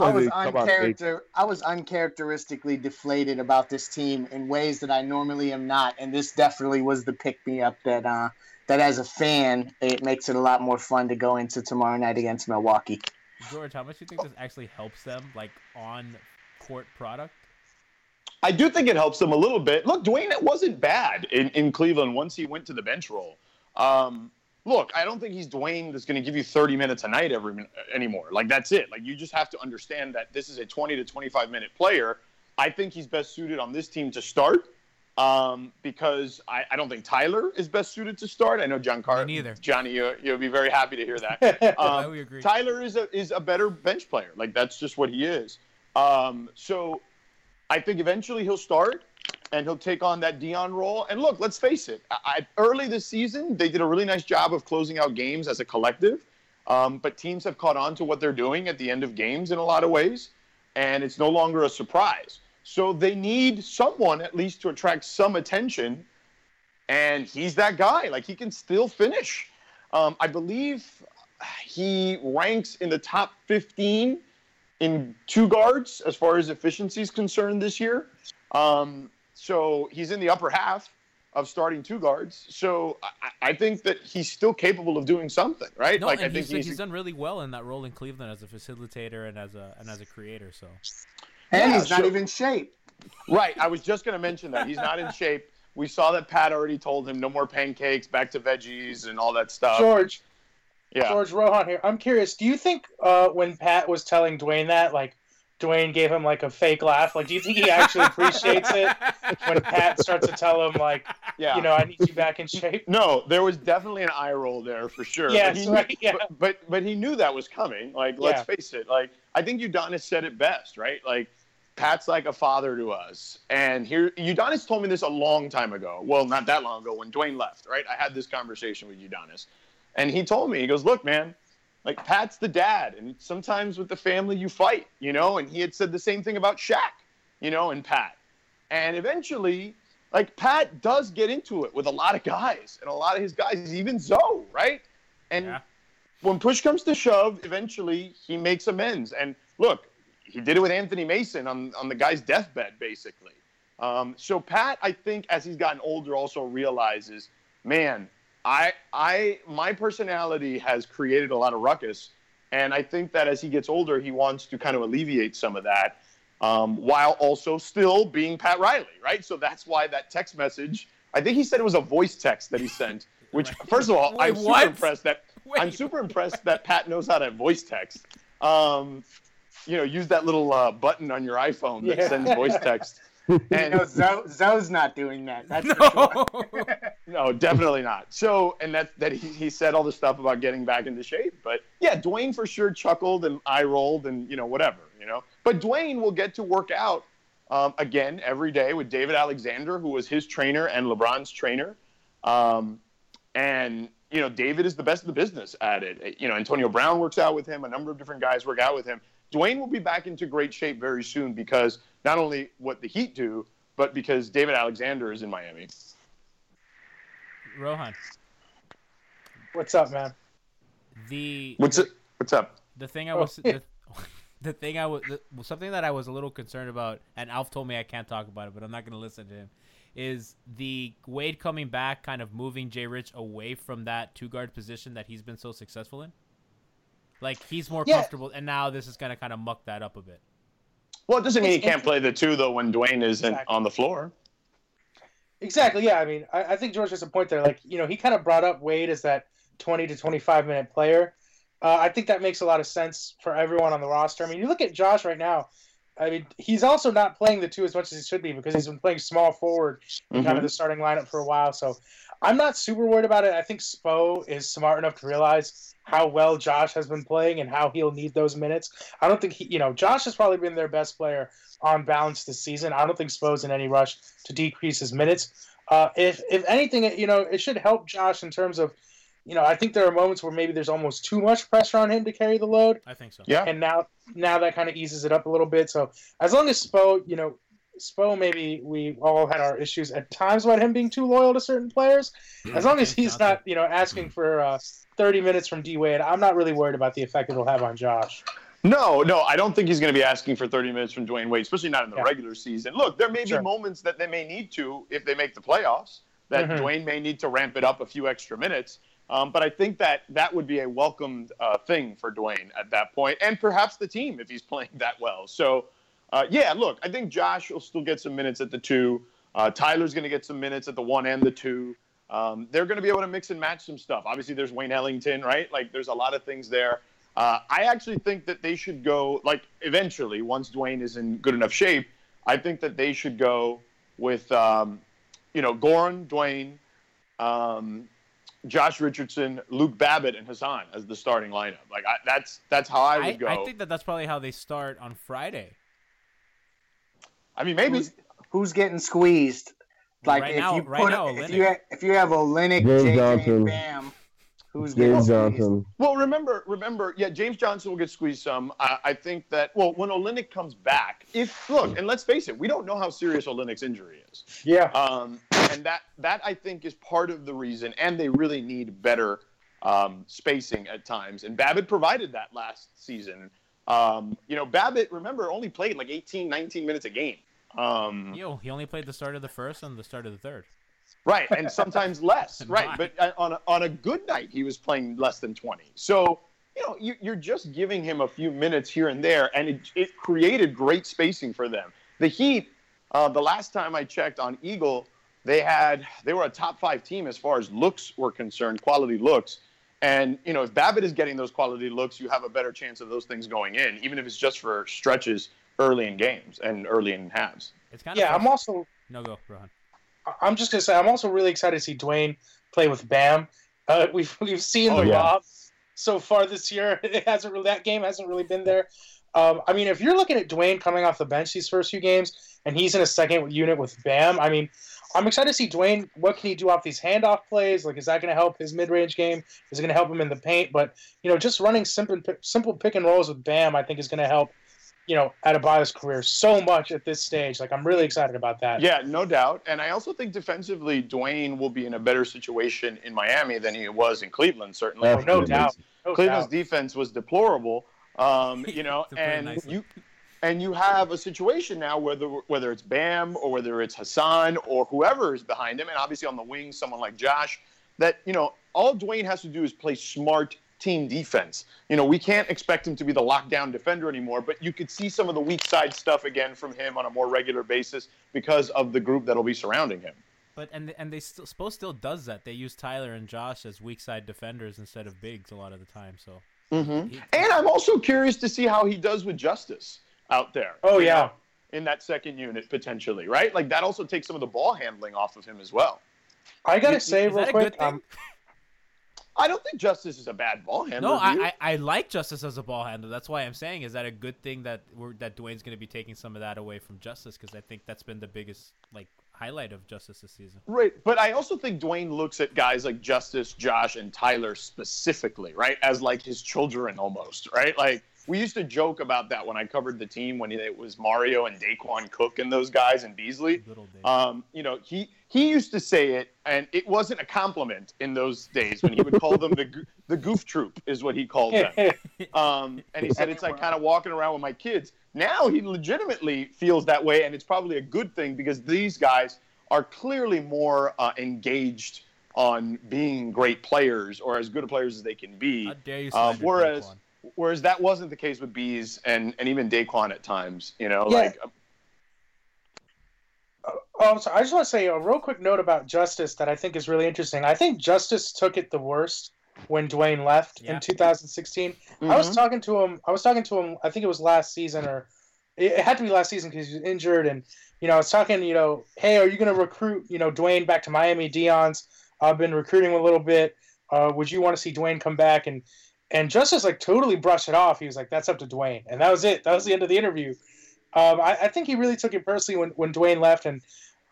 I was uncharacteristically deflated about this team in ways that I normally am not, and this definitely was the pick-me-up that as a fan, it makes it a lot more fun to go into tomorrow night against Milwaukee. George, how much do you think this actually helps them, like, on-court product? I do think it helps them a little bit. Look, Dwyane, it wasn't bad in Cleveland once he went to the bench role. Look, I don't think he's Dwyane that's going to give you 30 minutes a night anymore. Like, that's it. Like, you just have to understand that this is a 20 to 25-minute player. I think he's best suited on this team to start. Because I don't think Tyler is best suited to start. I know Johnny, you'll be very happy to hear that. We agree. Tyler is a better bench player. Like, that's just what he is. So I think eventually he'll start and he'll take on that Dion role. And look, let's face it. Early this season, they did a really nice job of closing out games as a collective. But teams have caught on to what they're doing at the end of games in a lot of ways. And it's no longer a surprise. So they need someone at least to attract some attention, and he's that guy. Like, he can still finish. I believe he ranks in the top 15 in two guards as far as efficiency is concerned this year. So he's in the upper half of starting two guards. So I think that he's still capable of doing something, right? No, like, I think he's done really well in that role in Cleveland as a facilitator and as a creator. So. And yeah, he's not even in shape. Right. I was just going to mention that. He's not in shape. We saw that Pat already told him no more pancakes, back to veggies and all that stuff. George. Yeah. George, Rohan here. I'm curious. Do you think when Pat was telling Dwyane that, like, Dwyane gave him, like, a fake laugh? Like, do you think he actually appreciates it when Pat starts to tell him, like, yeah, you know, I need you back in shape? No, there was definitely an eye roll there for sure. Yes, right, yeah. But he knew that was coming. Like, let's face it. Like, I think Udonis said it best, right? Like, Pat's like a father to us. And here, Udonis told me this a long time ago. Well, not that long ago when Dwyane left, right? I had this conversation with Udonis. And he told me, he goes, look, man, like, Pat's the dad. And sometimes with the family, you fight, you know? And he had said the same thing about Shaq, you know, and Pat. And eventually, like, Pat does get into it with a lot of guys. And a lot of his guys, even Zoe, right? And when push comes to shove, eventually he makes amends. And look, he did it with Anthony Mason on the guy's deathbed, basically. So Pat, I think, as he's gotten older, also realizes, man, my personality has created a lot of ruckus. And I think that as he gets older, he wants to kind of alleviate some of that while also still being Pat Riley, right? So that's why that text message, I think he said it was a voice text that he sent, which, first of all, I'm super impressed that Pat knows how to voice text. You know, use that little button on your iPhone that sends voice text. And you know, Zoe's not doing that. That's for sure. No, definitely not. So, and that he said all the stuff about getting back into shape. But yeah, Dwyane for sure chuckled and eye rolled and, you know, whatever, you know. But Dwyane will get to work out again every day with David Alexander, who was his trainer and LeBron's trainer. And you know, David is the best in the business at it. You know, Antonio Brown works out with him. A number of different guys work out with him. Dwayne will be back into great shape very soon because not only what the Heat do, but because David Alexander is in Miami. Rohan. What's up, man? What's up? The thing I was... something that I was a little concerned about, and Alf told me I can't talk about it, but I'm not going to listen to him, is the Wade coming back kind of moving Jay Rich away from that two-guard position that he's been so successful in? Like, he's more comfortable, and now this is going to kind of muck that up a bit. Well, it doesn't mean he can't play the two, though, when Dwayne isn't on the floor. Exactly, yeah. I mean, I think George has a point there. Like, you know, he kind of brought up Wade as that 20 to 25-minute player. I think that makes a lot of sense for everyone on the roster. I mean, you look at Josh right now. I mean, he's also not playing the two as much as he should be because he's been playing small forward in kind of the starting lineup for a while. So I'm not super worried about it. I think Spo is smart enough to realize how well Josh has been playing and how he'll need those minutes. I don't think Josh has probably been their best player on balance this season. I don't think Spo's in any rush to decrease his minutes. If anything, it should help Josh in terms of, I think there are moments where maybe there's almost too much pressure on him to carry the load. I think so. Yeah. And now that kind of eases it up a little bit. So as long as Spo, maybe we all had our issues at times about him being too loyal to certain players. As long as he's not, asking for 30 minutes from D Wade, I'm not really worried about the effect it'll have on Josh. No, I don't think he's going to be asking for 30 minutes from Dwayne Wade, especially not in the regular season. Look, there may be moments that they may need to, if they make the playoffs, that Dwayne may need to ramp it up a few extra minutes. But I think that would be a welcomed thing for Dwayne at that point, and perhaps the team if he's playing that well. So, look, I think Josh will still get some minutes at the two. Tyler's going to get some minutes at the one and the two. They're going to be able to mix and match some stuff. Obviously, there's Wayne Ellington, right? Like, there's a lot of things there. I actually think that they should go, like, eventually, once Dwayne is in good enough shape, I think that they should go with, Goran, Dwayne, Josh Richardson, Luke Babbitt, and Hassan as the starting lineup. Like that's how I would go. I think that's probably how they start on Friday. I mean, maybe who's getting squeezed? Like right if now, you put right now, if you have Olynyk, James Bam, who's getting squeezed? Well, remember, yeah, James Johnson will get squeezed some. I think that when Olynyk comes back, and let's face it, we don't know how serious Olynyk's injury is. Yeah. And that I think is part of the reason, and they really need better spacing at times. And Babbitt provided that last season. Babbitt, remember, only played like 18, 19 minutes a game. He only played the start of the first and the start of the third. Right, and sometimes less. Right, but on a good night, he was playing less than 20. So, you're just giving him a few minutes here and there, and it created great spacing for them. The Heat, the last time I checked on Eagle, They were a top-5 team as far as looks were concerned, quality looks. And, if Babbitt is getting those quality looks, you have a better chance of those things going in, even if it's just for stretches early in games and early in halves. It's kind of I'm also... No, go, Rohan. I'm just going to say, I'm also really excited to see Dwayne play with Bam. We've seen the lob so far this year. That game hasn't really been there. If you're looking at Dwayne coming off the bench these first few games, and he's in a second unit with Bam, I mean... I'm excited to see Dwayne. What can he do off these handoff plays? Like, is that going to help his mid-range game? Is it going to help him in the paint? But, just running simple pick and rolls with Bam, I think is going to help, Adebayo's career so much at this stage. Like, I'm really excited about that. Yeah, no doubt. And I also think defensively, Dwayne will be in a better situation in Miami than he was in Cleveland, certainly. Oh, no doubt. Cleveland's defense was deplorable, and you... And you have a situation now, whether it's Bam or whether it's Hassan or whoever is behind him, and obviously on the wing, someone like Josh, that, all Dwayne has to do is play smart team defense. We can't expect him to be the lockdown defender anymore, but you could see some of the weak side stuff again from him on a more regular basis because of the group that'll be surrounding him. But and they still does that. They use Tyler and Josh as weak side defenders instead of bigs a lot of the time. So. Mm-hmm. And I'm also curious to see how he does with Justice out there. Oh, yeah. In that second unit, potentially, right? Like, that also takes some of the ball handling off of him as well. I got to say real quick, I don't think Justice is a bad ball handler. No, I like Justice as a ball handler. That's why I'm saying, is that a good thing that Dwayne's going to be taking some of that away from Justice? Because I think that's been the biggest, highlight of Justice this season. Right, but I also think Dwayne looks at guys like Justice, Josh, and Tyler specifically, right, as, his children almost, right? Like, We used to joke about that when I covered the team when it was Mario and Daquan Cook and those guys and Beasley. You know, he used to say it, and it wasn't a compliment in those days when he would call them the goof troop is what he called them. And he said it's like kind of walking around with my kids. Now he legitimately feels that way, and it's probably a good thing because these guys are clearly more engaged on being great players or as good of players as they can be. How dare you slander Daquan. Whereas that wasn't the case with Bees and even Daquan at times, you know. Yeah. Like, I'm sorry. I just want to say a real quick note about Justice that I think is really interesting. I think Justice took it the worst when Dwayne left in 2016. Mm-hmm. I was talking to him. I think it was last season, or it had to be last season because he was injured. And you know, I was talking. You know, hey, are you going to recruit? You know, Dwayne back to Miami? Dion's been recruiting a little bit. Would you want to see Dwayne come back? And Justice, like, totally brushed it off. He was like, that's up to Dwayne. And that was it. That was the end of the interview. I think he really took it personally when Dwayne left. And,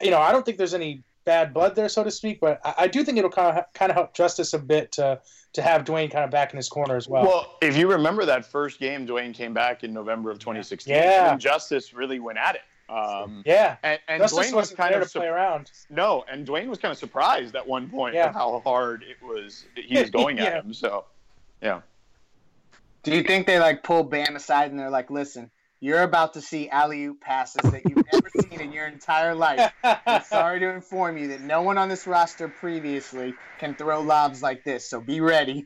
you know, I don't think there's any bad blood there, so to speak. But I do think it'll kind of help Justice a bit to have Dwayne kind of back in his corner as well. Well, if you remember that first game, Dwayne came back in November of 2016. Yeah. And Justice really went at it. And Justice Dwayne wasn't there to play around. No, and Dwayne was kind of surprised at one point at how hard it was. He was going at him, so... Yeah. Do you think they like pull Bam aside and they're like, listen, you're about to see alley-oop passes that you've never seen in your entire life. I'm sorry to inform you that no one on this roster previously can throw lobs like this, so be ready.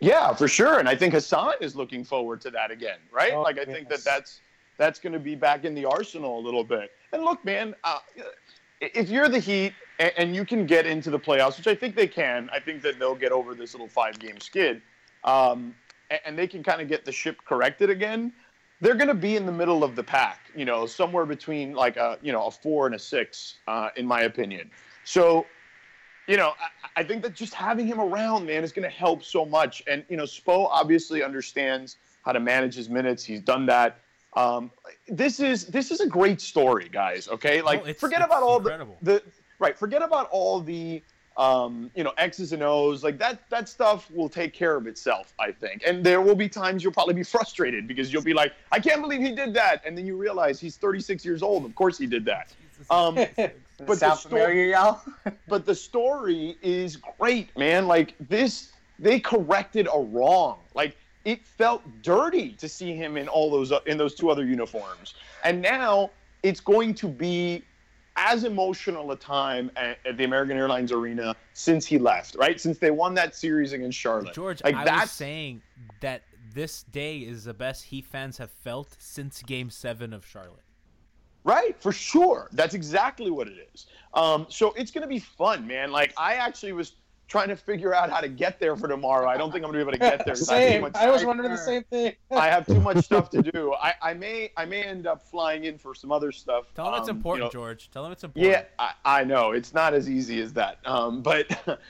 Yeah, for sure. And I think Hassan is looking forward to that again, right? Oh, like, I think that's going to be back in the arsenal a little bit. And look, man, if you're the Heat and you can get into the playoffs, which I think they can, I think that they'll get over this little 5-game skid. And they can kind of get the ship corrected again, they're going to be in the middle of the pack, you know, somewhere between like a 4 and a 6, in my opinion. So, you know, I think that just having him around, man, is going to help so much. And, you know, Spo obviously understands how to manage his minutes. He's done that. This is a great story, guys. Okay. Like, forget about all the, you know, X's and O's, like that stuff will take care of itself, I think. And there will be times you'll probably be frustrated because you'll be like, I can't believe he did that. And then you realize he's 36 years old. Of course he did that. But the story is great, man. Like this, they corrected a wrong. Like it felt dirty to see him in all those, in those two other uniforms. And now it's going to be as emotional a time at the American Airlines Arena since he left, right? Since they won that series against Charlotte. George, like, I was saying that this day is the best Heat fans have felt since Game 7 of Charlotte. Right, for sure. That's exactly what it is. So it's going to be fun, man. Like, I actually was trying to figure out how to get there for tomorrow. I don't think I'm going to be able to get there. Same. I was wondering the same thing. I have too much stuff to do. I may end up flying in for some other stuff. Tell them it's important, you know, George. Tell them it's important. Yeah, I know. It's not as easy as that. But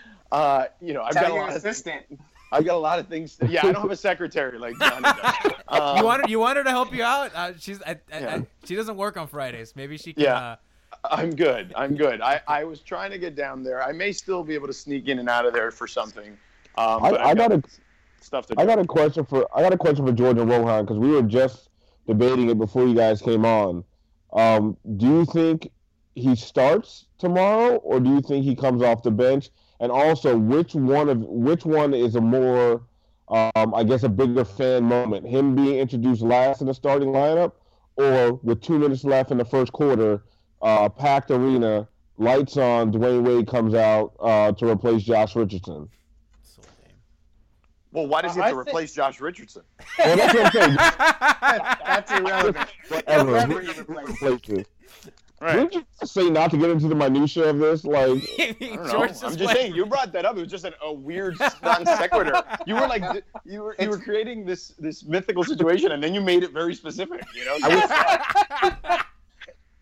you know, I've got a lot of things. Yeah, I don't have a secretary like Johnny does. You want her to help you out? She doesn't work on Fridays. Maybe she can. Yeah. I'm good. I was trying to get down there. I may still be able to sneak in and out of there for something. I got a question for George and Rohan because we were just debating it before you guys came on. Do you think he starts tomorrow, or do you think he comes off the bench? And also, which one is a more, I guess, a bigger fan moment? Him being introduced last in the starting lineup, or with 2 minutes left in the first quarter? Packed arena, lights on, Dwayne Wade comes out to replace Josh Richardson. So lame. Well, why does he have to replace Josh Richardson? Well, that's what I'm saying. That's irrelevant. Whatever he replaces. Right. Didn't you just say not to get into the minutia of this? Like, I don't know. I'm just saying, you brought that up. It was just a weird non sequitur. You were like, you were creating this mythical situation, and then you made it very specific. You know.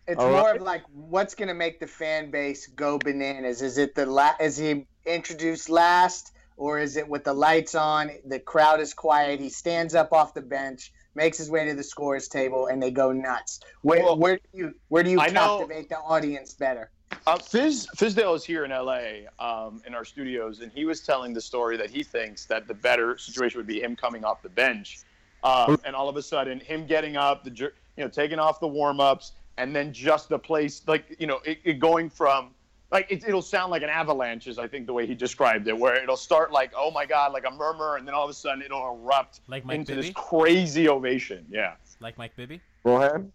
It's more of like, what's going to make the fan base go bananas? Is it is he introduced last, or is it with the lights on, the crowd is quiet, he stands up off the bench, makes his way to the scorer's table, and they go nuts? Where do you captivate the audience better? Fizdale is here in L.A. In our studios, and he was telling the story that he thinks that the better situation would be him coming off the bench. And all of a sudden, him getting up, taking off the warm-ups, and then just the place, going from, it'll sound like an avalanche is, I think, the way he described it, where it'll start like, oh, my God, like a murmur, and then all of a sudden it'll erupt into this crazy ovation. Yeah. Like Mike Bibby? Rohan?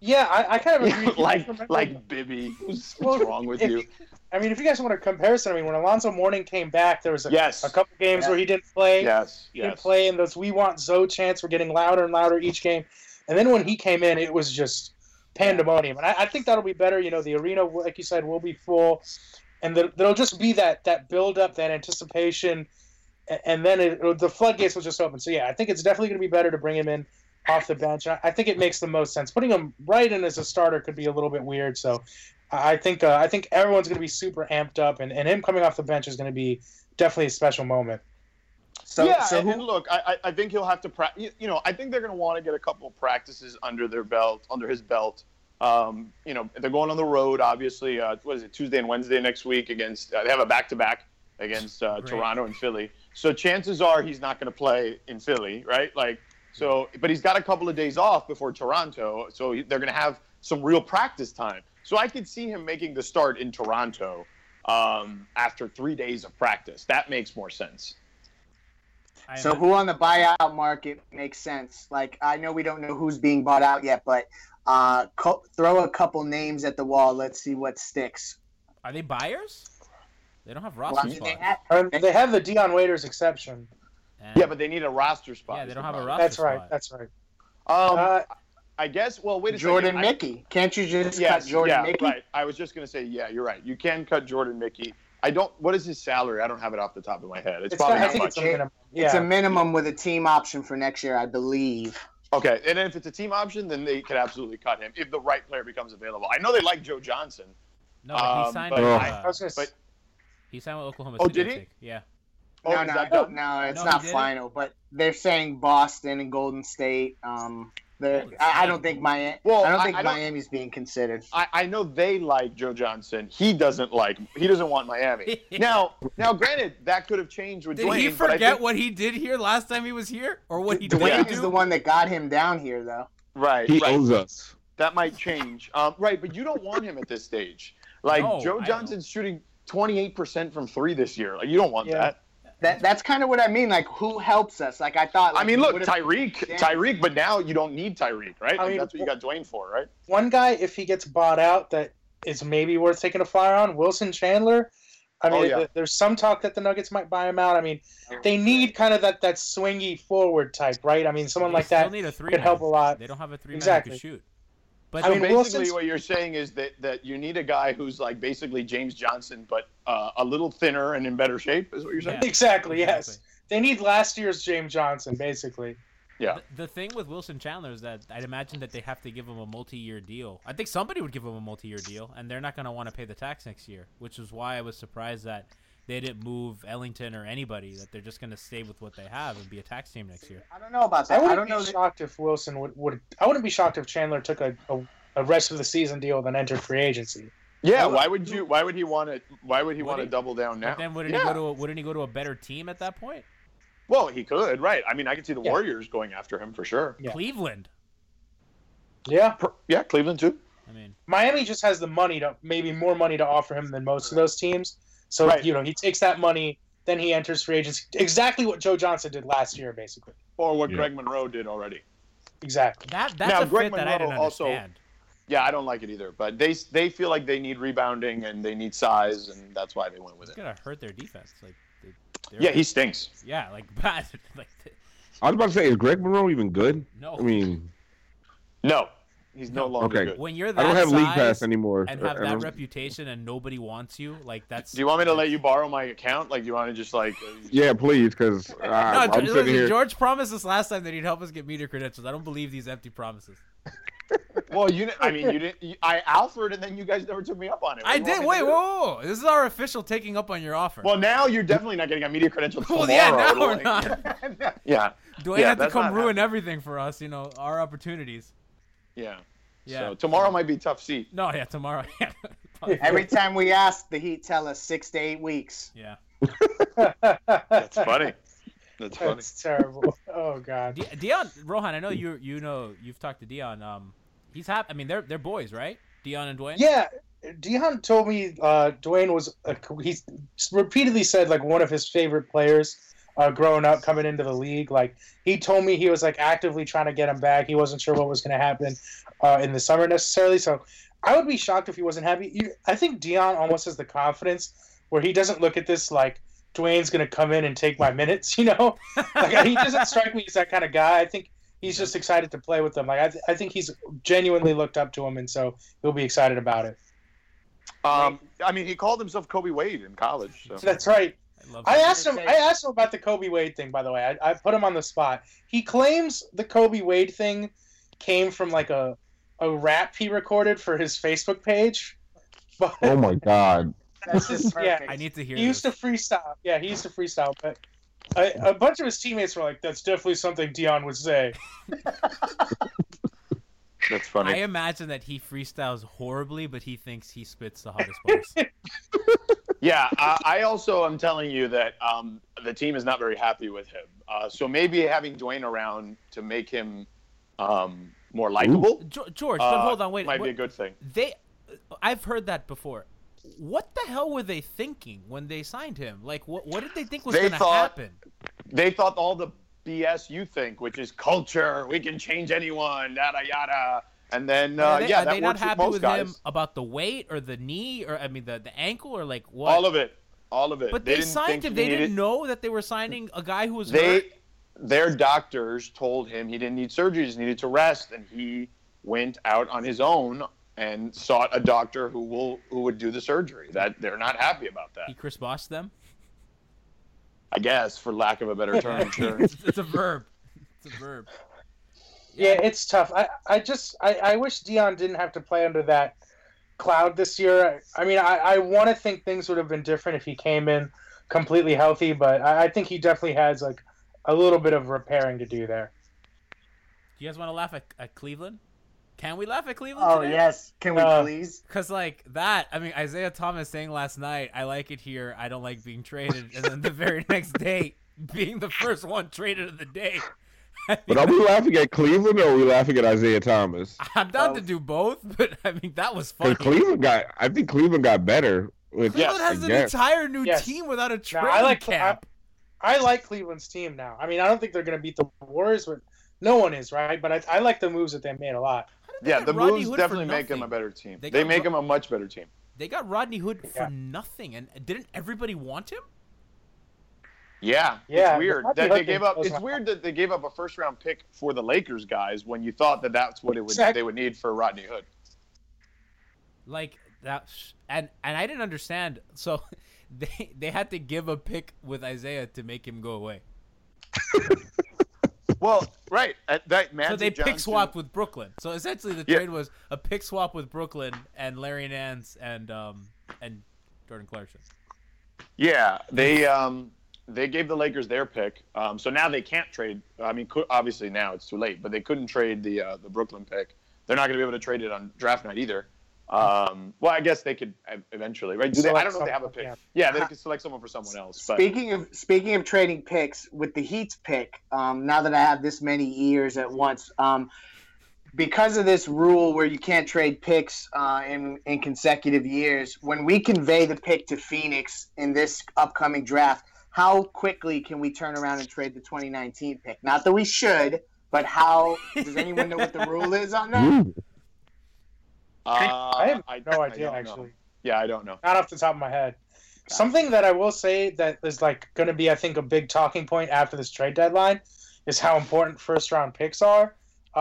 Yeah, I kind of agree. like Bibby. What's wrong with you? I mean, if you guys want a comparison, I mean, when Alonzo Mourning came back, there was a couple games where he didn't play. He didn't play, and those "We Want Zoe" chants were getting louder and louder each game. And then when he came in, it was just pandemonium. And I think that'll be better. You know, the arena, like you said, will be full. And there'll just be that build-up, that anticipation. And then the floodgates will just open. So, yeah, I think it's definitely going to be better to bring him in off the bench. I think it makes the most sense. Putting him right in as a starter could be a little bit weird. So I think everyone's going to be super amped up, and him coming off the bench is going to be definitely a special moment. And look, I think he'll have to practice. You know, I think they're going to want to get a couple of practices under his belt. They're going on the road, obviously. What is it, Tuesday and Wednesday next week against they have a back-to-back against Toronto and Philly. So chances are he's not going to play in Philly, right? But he's got a couple of days off before Toronto, so they're going to have some real practice time. So I could see him making the start in Toronto after 3 days of practice. That makes more sense. So who on the buyout market makes sense? Like, I know we don't know who's being bought out yet, but throw a couple names at the wall. Let's see what sticks. Are they buyers? They don't have roster spots. They have the Dion Waiters exception. Yeah, but they need a roster spot. Yeah, they don't have a roster spot. That's right. I guess. Well, wait a second. Jordan Mickey. Can't you just cut Jordan Mickey? Right. I was just going to say, you're right. You can cut Jordan Mickey. What is his salary? I don't have it off the top of my head. It's probably not much. It's a minimum with a team option for next year, I believe. Okay, and if it's a team option, then they could absolutely cut him if the right player becomes available. I know they like Joe Johnson. No, he signed with Oklahoma City. Oh, did he? Yeah. No, it's not final. But they're saying Boston and Golden State. I don't think Miami. Well, I don't think Miami's being considered. I know they like Joe Johnson. He doesn't want Miami. Now, granted, that could have changed with Dwayne. Did he forget what he did here last time he was here, or what he did? Dwayne is the one that got him down here, though. Right. He owes us. That might change. Right, but you don't want him at this stage. Joe Johnson's shooting 28% from three this year. Like, you don't want that. That's kind of what I mean. Like, who helps us? Like, I thought. Like, I mean, look, Tyreek, but now you don't need Tyreek, right? I mean, that's what you got Dwayne for, right? One guy, if he gets bought out, that is maybe worth taking a flyer on. Wilson Chandler. I mean, there's some talk that the Nuggets might buy him out. I mean, they need kind of that swingy forward type, right? I mean, someone like that could help a lot. They don't have a three-man who can shoot. But I mean, basically, Wilson's... what you're saying is that you need a guy who's like basically James Johnson, but a little thinner and in better shape, is what you're saying? Yeah, exactly, yes. They need last year's James Johnson, basically. Yeah. The thing with Wilson Chandler is that I'd imagine that they have to give him a multi-year deal. I think somebody would give him a multi-year deal, and they're not going to want to pay the tax next year, which is why I was surprised that they didn't move Ellington or anybody, that they're just going to stay with what they have and be a tax team next year. I don't know about that. I wouldn't be shocked if Chandler took a rest of the season deal then entered free agency. Yeah, why would he want to double down now? But then wouldn't he go to a better team at that point? Well, he could, right? I mean, I could see the Warriors going after him for sure. Yeah. Cleveland. Yeah. Yeah, Cleveland too. I mean, Miami just has the money to offer him than most of those teams. So, he takes that money, then he enters free agency. Exactly what Joe Johnson did last year, basically. Or what Greg Monroe did already. Exactly. That's a fit that I didn't understand. Yeah, I don't like it either. But they feel like they need rebounding and they need size, and that's why they went with it. It's going to hurt their defense. Like, he stinks. Yeah, like bad. I was about to say, is Greg Monroe even good? No. I mean, no. He's no longer good. When you're that I don't have league pass anymore, and have that reputation, and nobody wants you. Like that's. Do you want me to let you borrow my account? Like, do you want to just like? Yeah, please, because I'm sitting here. George promised us last time that he'd help us get media credentials. I don't believe these empty promises. Well, you didn't. I offered, and then you guys never took me up on it. I did. Wait, whoa! This is our official taking up on your offer. Well, now you're definitely not getting a media credential tomorrow. Well, now we're not. Yeah. Dwayne had to come ruin everything for us. You know, our opportunities. Yeah. So tomorrow might be a tough seat. No, yeah, tomorrow. Yeah. Every time we ask, the Heat tell us 6 to 8 weeks. Yeah. That's funny. That's terrible. Oh God. Dion, Rohan, I know you've talked to Dion. He's happy. I mean, they're boys, right? Dion and Dwayne. Yeah, Dion told me Dwayne was he repeatedly said like one of his favorite players growing up, coming into the league. Like he told me he was like actively trying to get him back. He wasn't sure what was going to happen in the summer necessarily. So I would be shocked if he wasn't happy. I think Dion almost has the confidence where he doesn't look at this like Dwayne's going to come in and take my minutes. You know, like he doesn't strike me as that kind of guy. I think he's just excited to play with them. Like I think he's genuinely looked up to him, and so he'll be excited about it. I mean, he called himself Kobe Wade in college. So. That's right. I asked him about the Kobe Wade thing. By the way, I put him on the spot. He claims the Kobe Wade thing came from like a rap he recorded for his Facebook page. But oh my God. That's just, yeah. I need to hear. He used to freestyle. Yeah, he used to freestyle, but. A bunch of his teammates were like, that's definitely something Dion would say. That's funny. I imagine that he freestyles horribly, but he thinks he spits the hottest bars. Yeah, I also am telling you that the team is not very happy with him. So maybe having Dwayne around to make him more likable. George, hold on, wait. Might be a good thing. I've heard that before. What the hell were they thinking when they signed him? Like, what did they think was going to happen? They thought all the BS you think, which is culture, we can change anyone, yada, yada. And then, that works with most guys. Are they not happy with him about the weight or the knee or, I mean, the ankle or, like, what? All of it. But they signed him. They didn't know that they were signing a guy who was hurt. Their doctors told him he didn't need surgery, he just needed to rest, and he went out on his own and sought a doctor who would do the surgery. That they're not happy about that. He Chris Boshed them? I guess, for lack of a better term. Sure. It's a verb. It's a verb. Yeah, it's tough. I wish Dion didn't have to play under that cloud this year. I mean, I want to think things would have been different if he came in completely healthy, but I think he definitely has like a little bit of repairing to do there. Do you guys want to laugh at Cleveland? Can we laugh at Cleveland today? Oh, yes. Can we please? Because, like, that, I mean, Isaiah Thomas saying last night, I like it here, I don't like being traded, and then the very next day being the first one traded of the day. But are we laughing at Cleveland or are we laughing at Isaiah Thomas? I'm down to do both, but, I mean, that was funny. I think Cleveland got better. Cleveland has an entire new team without a trade cap. I like Cleveland's team now. I mean, I don't think they're going to beat the Warriors, but no one is, right? But I like the moves that they made a lot. Yeah, the Rodney moves Hood definitely make him a better team. They make him a much better team. They got Rodney Hood for nothing, and didn't everybody want him? Yeah, it's weird that they gave up. It's weird that they gave up a first-round pick for the Lakers guys when you thought that that's what they would need for Rodney Hood. Like that, and I didn't understand. So they had to give a pick with Isaiah to make him go away. Well, right. So they pick swapped with Brooklyn. So essentially, the trade was a pick swap with Brooklyn and Larry Nance and Jordan Clarkson. Yeah, they gave the Lakers their pick. So now they can't trade. I mean, obviously now it's too late, but they couldn't trade the Brooklyn pick. They're not going to be able to trade it on draft night either. Well, I guess they could eventually, right? I don't know if they have a pick. Yeah, they could select someone for someone else. But. Speaking of trading picks, with the Heat's pick, now that I have this many ears at once, because of this rule where you can't trade picks in consecutive years, when we convey the pick to Phoenix in this upcoming draft, how quickly can we turn around and trade the 2019 pick? Not that we should, but how – does anyone know what the rule is on that? I have no idea, actually. Yeah, I don't know. Not off the top of my head. Gotcha. Something that I will say that is like going to be, I think, a big talking point after this trade deadline is how important first-round picks are.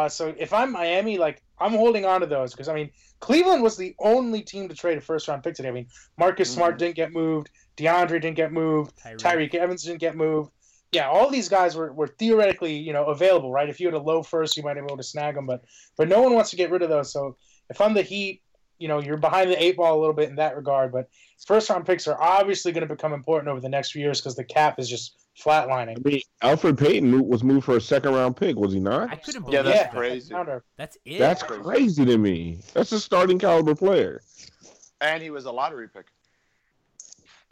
So if I'm Miami, like I'm holding on to those because, I mean, Cleveland was the only team to trade a first-round pick today. I mean, Marcus Smart didn't get moved. DeAndre didn't get moved. Tyreek Evans didn't get moved. Yeah, all these guys were theoretically, you know, available, right? If you had a low first, you might be able to snag them, but no one wants to get rid of those, so – if I'm the Heat, you know, you're behind the eight ball a little bit in that regard, but first-round picks are obviously going to become important over the next few years because the cap is just flatlining. I mean, Alfred Payton was moved for a second-round pick, was he not? I couldn't believe that. Yeah, that's crazy. That's crazy to me. That's a starting caliber player. And he was a lottery pick.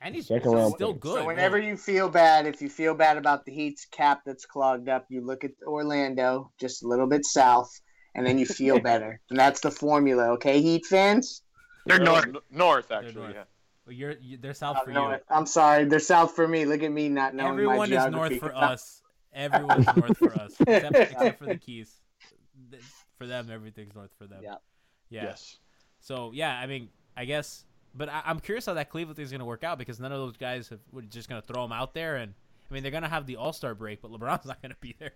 And he's still good. So whenever you feel bad, if you feel bad about the Heat's cap that's clogged up, you look at Orlando, just a little bit south, and then you feel better. And that's the formula, okay, Heat fans? They're north, actually. They're north. Yeah. Well, they're south for you. I'm sorry, they're south for me. Look at me not knowing my geography. Everyone is north for us. Everyone's north for us, except for the Keys. For them, everything's north for them. Yeah. Yes. So, yeah, I mean, I guess – but I'm curious how that Cleveland thing is going to work out, because none of those guys were just going to throw them out there. And I mean, they're going to have the All-Star break, but LeBron's not going to be there.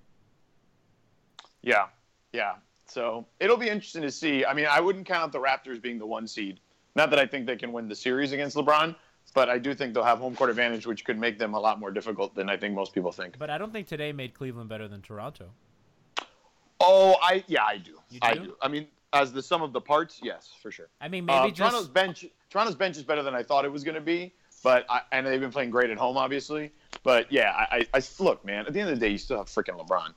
Yeah. Yeah. So it'll be interesting to see. I mean, I wouldn't count the Raptors being the 1 seed. Not that I think they can win the series against LeBron, but I do think they'll have home court advantage, which could make them a lot more difficult than I think most people think. But I don't think today made Cleveland better than Toronto. Oh, I do. You do? I do. I mean, as the sum of the parts, yes, for sure. I mean, maybe Toronto's bench is better than I thought it was going to be, and they've been playing great at home, obviously. But yeah, I look, man. At the end of the day, you still have freaking LeBron.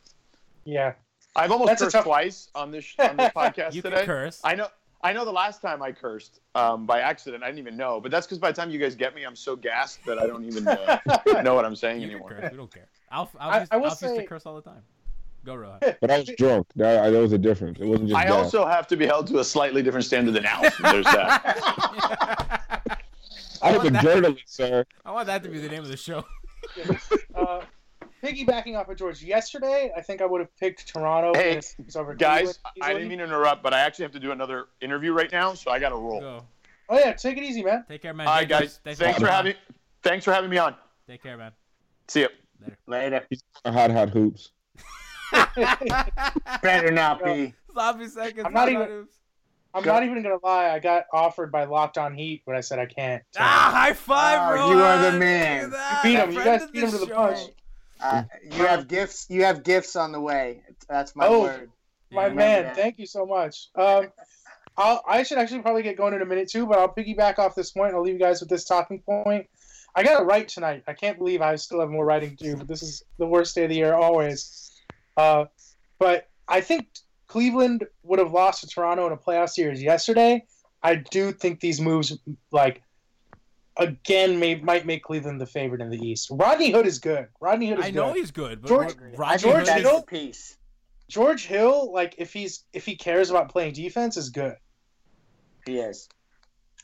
Yeah, I've almost cursed twice on this podcast today. You curse. I know. The last time I cursed by accident, I didn't even know. But that's because by the time you guys get me, I'm so gassed that I don't even know what I'm saying anymore. We don't care. I'll to curse all the time. Go, Rohan. But I was drunk. There was a difference. It wasn't just I bad. Also have to be held to a slightly different standard than Al. There's that. I'm a journalist, sir. I want that to be the name of the show. Piggybacking off of George, yesterday, I think I would have picked Toronto. Hey, guys, I didn't mean to interrupt, but I actually have to do another interview right now, so I got to roll. Go. Oh, yeah, take it easy, man. Take care, man. All right, guys. Thanks for having me on. Take care, man. See you. Later. Hot hoops. Better not be. Sloppy seconds. I'm not even gonna lie. I got offered by Locked On Heat, but I said I can't. So. High five, bro! You are the man. You beat him. You guys beat him to the punch. You have gifts. You have gifts on the way. That's my word. My man, that. Thank you so much. I should actually probably get going in a minute too, but I'll piggyback off this point. I'll leave you guys with this talking point. I gotta write tonight. I can't believe I still have more writing to do. But this is the worst day of the year always. But I think Cleveland would have lost to Toronto in a playoff series yesterday. I do think these moves, might make Cleveland the favorite in the East. Rodney Hood is good. I know he's good. But George Hill, if he cares about playing defense, is good. He is.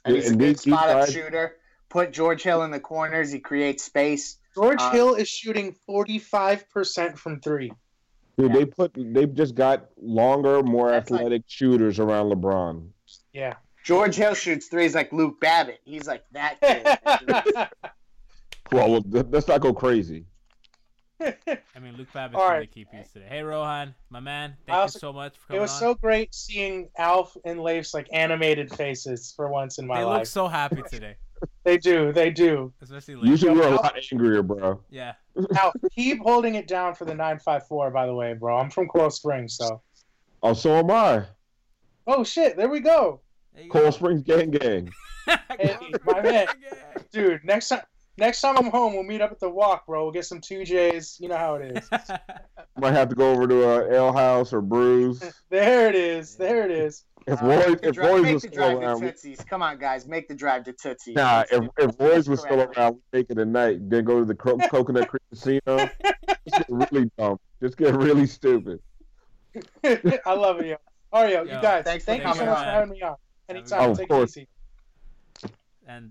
And he's a good spot-up shooter. Put George Hill in the corners. He creates space. George Hill is shooting 45% from three. Dude, yeah. They've just got longer, more athletic shooters around LeBron. Yeah. George Hill shoots threes like Luke Babbitt. He's like that kid. Well, let's not go crazy. I mean, Luke Babbitt's going to keep you today. Hey, Rohan, my man, thank you so much for coming on. It was so great seeing Alf and Leif's animated faces for once in my life. They look so happy today. They do. Especially Leif. Usually we're a lot angrier, bro. Yeah. Now, keep holding it down for the 954, by the way, bro. I'm from Coral Springs, so. Oh, so am I. Oh, shit. There we go. Coral Springs gang. Hey, my man. Dude, next time I'm home, we'll meet up at the walk, bro. We'll get some 2Js. You know how it is. Might have to go over to Ale House or Brews. There it is. If Roy's was still around, come on, guys, make the drive to Tootsie's. Nah, if Roy's was still around, we'd take it at night. Then go to the Coconut Creek Casino. Just get really dumb. Just get really stupid. I love it, yo. All right, yo, you guys, thank you so much for having me on. Anytime, take it easy. And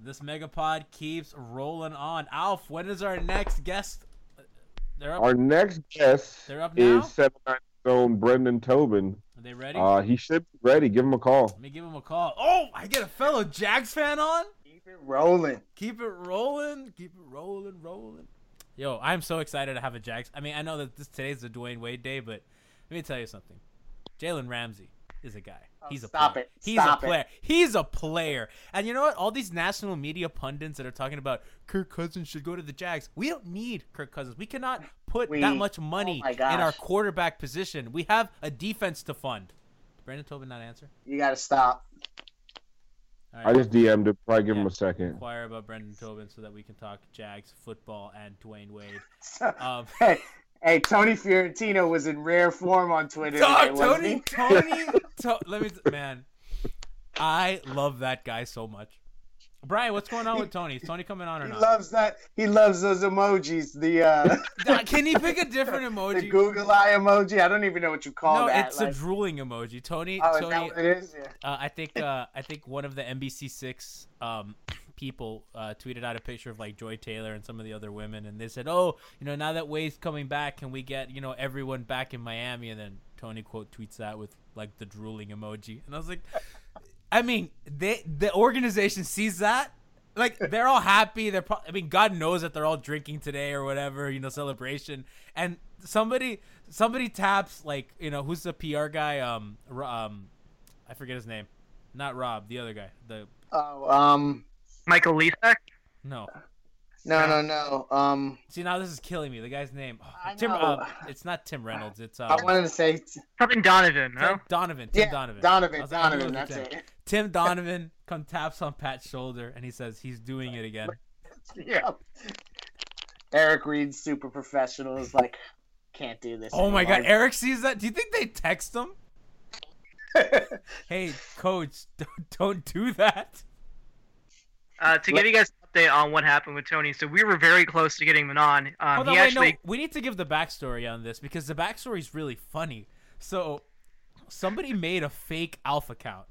this Megapod keeps rolling on. Alf, when is our next guest? Our next guest is 790 Brendan Tobin. Are they ready? He should be ready. Give him a call. Let me give him a call. Oh, I get a fellow Jags fan on? Keep it rolling. Yo, I'm so excited to have a Jags. I mean, I know that today's the Dwayne Wade day, but let me tell you something. Jalen Ramsey is a guy. He's a player. And you know what? All these national media pundits that are talking about Kirk Cousins should go to the Jags. We don't need Kirk Cousins. We cannot put that much money in our quarterback position. We have a defense to fund. Did Brendan Tobin not answer? You got to stop. Right. I just DM'd him. Probably give him a second. Inquire about Brendan Tobin so that we can talk Jags, football, and Dwayne Wade. Hey, Tony Fiorentino was in rare form on Twitter. Let me, man, I love that guy so much. Brian, what's going on with Tony? Is Tony coming on or not? He loves that. He loves those emojis. Can he pick a different emoji? The Google Eye emoji. I don't even know what you call that. No, it's a drooling emoji. Tony. Oh, Tony, is that what it is? Yeah. I think one of the NBC6 people tweeted out a picture of like Joy Taylor and some of the other women, and they said, "Oh, now that Wade's coming back, can we get everyone back in Miami?" And then Tony quote tweets that with like the drooling emoji, and I was like. I mean, the organization sees that. Like, they're all happy. God knows that they're all drinking today or whatever, celebration. And somebody taps, like, who's the PR guy? I forget his name. Not Rob, the other guy. Michael Lisak? No. See, now this is killing me. The guy's name. Oh, it's not Tim Reynolds. It's I wanted to say something Donovan. No? Donovan. That's it. Tim Donovan comes taps on Pat's shoulder and he says he's doing it again. Yeah. Eric Reed's super professional is like, can't do this. Oh my God, Eric sees that. Do you think they text him? Hey, coach, don't do that. To give you guys an update on what happened with Tony, so we were very close to getting him on. We need to give the backstory on this because the backstory is really funny. So somebody made a fake alpha account.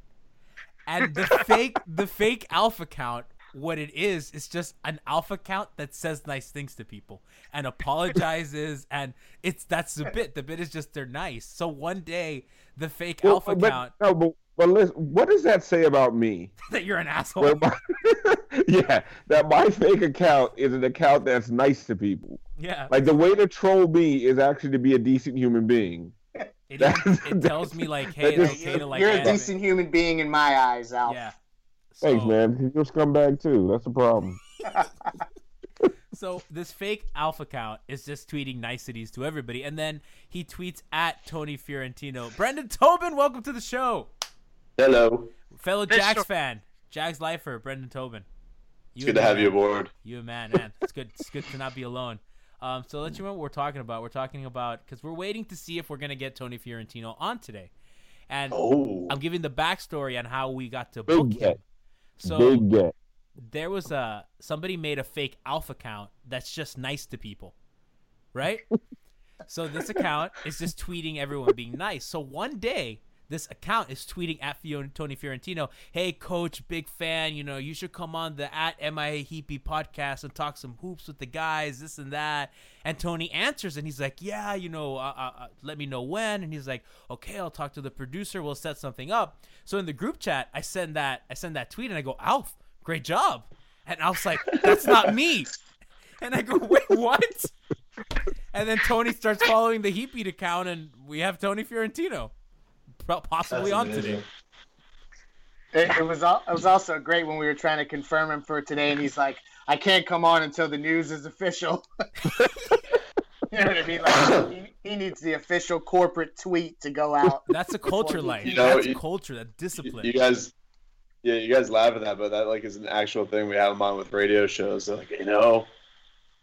And the fake alpha account, what it is just an alpha account that says nice things to people and apologizes, and that's the bit. The bit is just they're nice. So one day the fake alpha account. No, but listen, what does that say about me? That you're an asshole. That my fake account is an account that's nice to people. Yeah. Like the way to troll me is actually to be a decent human being. It tells me like, hey, it's okay to like. You're a decent human being in my eyes, Alf. Yeah. So, thanks, man. You're a scumbag too. That's the problem. So this fake alpha account is just tweeting niceties to everybody, and then he tweets at Tony Fiorentino, Brendan Tobin, welcome to the show. Hello, fellow Jags fan, Jags lifer, Brendan Tobin. It's good to have you aboard. You a man. It's good. It's good to not be alone. So let's remember what we're talking about. We're talking about because we're waiting to see if we're going to get Tony Fiorentino on today. And I'm giving the backstory on how we got to book him. So there was somebody made a fake alpha account that's just nice to people, right? So this account is just tweeting everyone being nice. So one day, this account is tweeting at Tony Fiorentino, hey, coach, big fan, you should come on the @MIA Heapy podcast and talk some hoops with the guys, this and that. And Tony answers, and he's like, yeah, let me know when. And he's like, okay, I'll talk to the producer. We'll set something up. So in the group chat, I send that tweet, and I go, Alf, great job. And Alf's like, that's not me. And I go, wait, what? And then Tony starts following the Heapy account, and we have Tony Fiorentino. Possibly on today. It was also great when we were trying to confirm him for today, and he's like, "I can't come on until the news is official." You know what I mean? Like, he needs the official corporate tweet to go out. That's a culture, like culture, that discipline. You guys laugh at that, but that like is an actual thing we have them on with radio shows. They're like,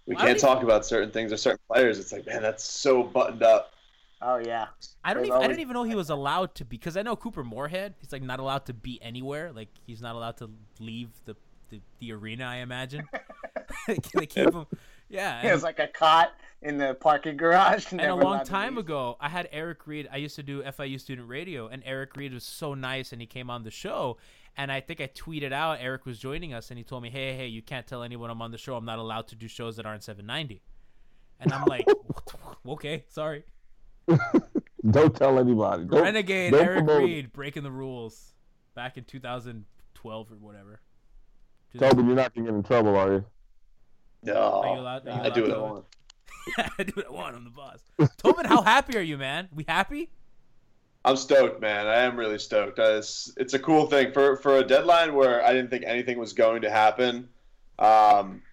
we can't talk about certain things or certain players. It's like, man, that's so buttoned up. Oh yeah, I don't even know he was allowed to be, because I know Cooper Moorhead. He's like not allowed to be anywhere. Like he's not allowed to leave the arena. I imagine. They keep him. Yeah, it was like a cot in the parking garage. And a long time ago, I had Eric Reed. I used to do FIU student radio, and Eric Reed was so nice, and he came on the show. And I think I tweeted out Eric was joining us, and he told me, "Hey, you can't tell anyone I'm on the show. I'm not allowed to do shows that aren't 790." And I'm like, "Okay, sorry." Don't tell anybody. Renegade Eric Reed breaking the rules back in 2012 or whatever. Tobin, you're not going to get in trouble, are you? No. Are you allowed? I do what I want. I do what I want. I'm the boss. Tobin, how happy are you, man? We happy? I'm stoked, man. I am really stoked. It's a cool thing. For a deadline where I didn't think anything was going to happen,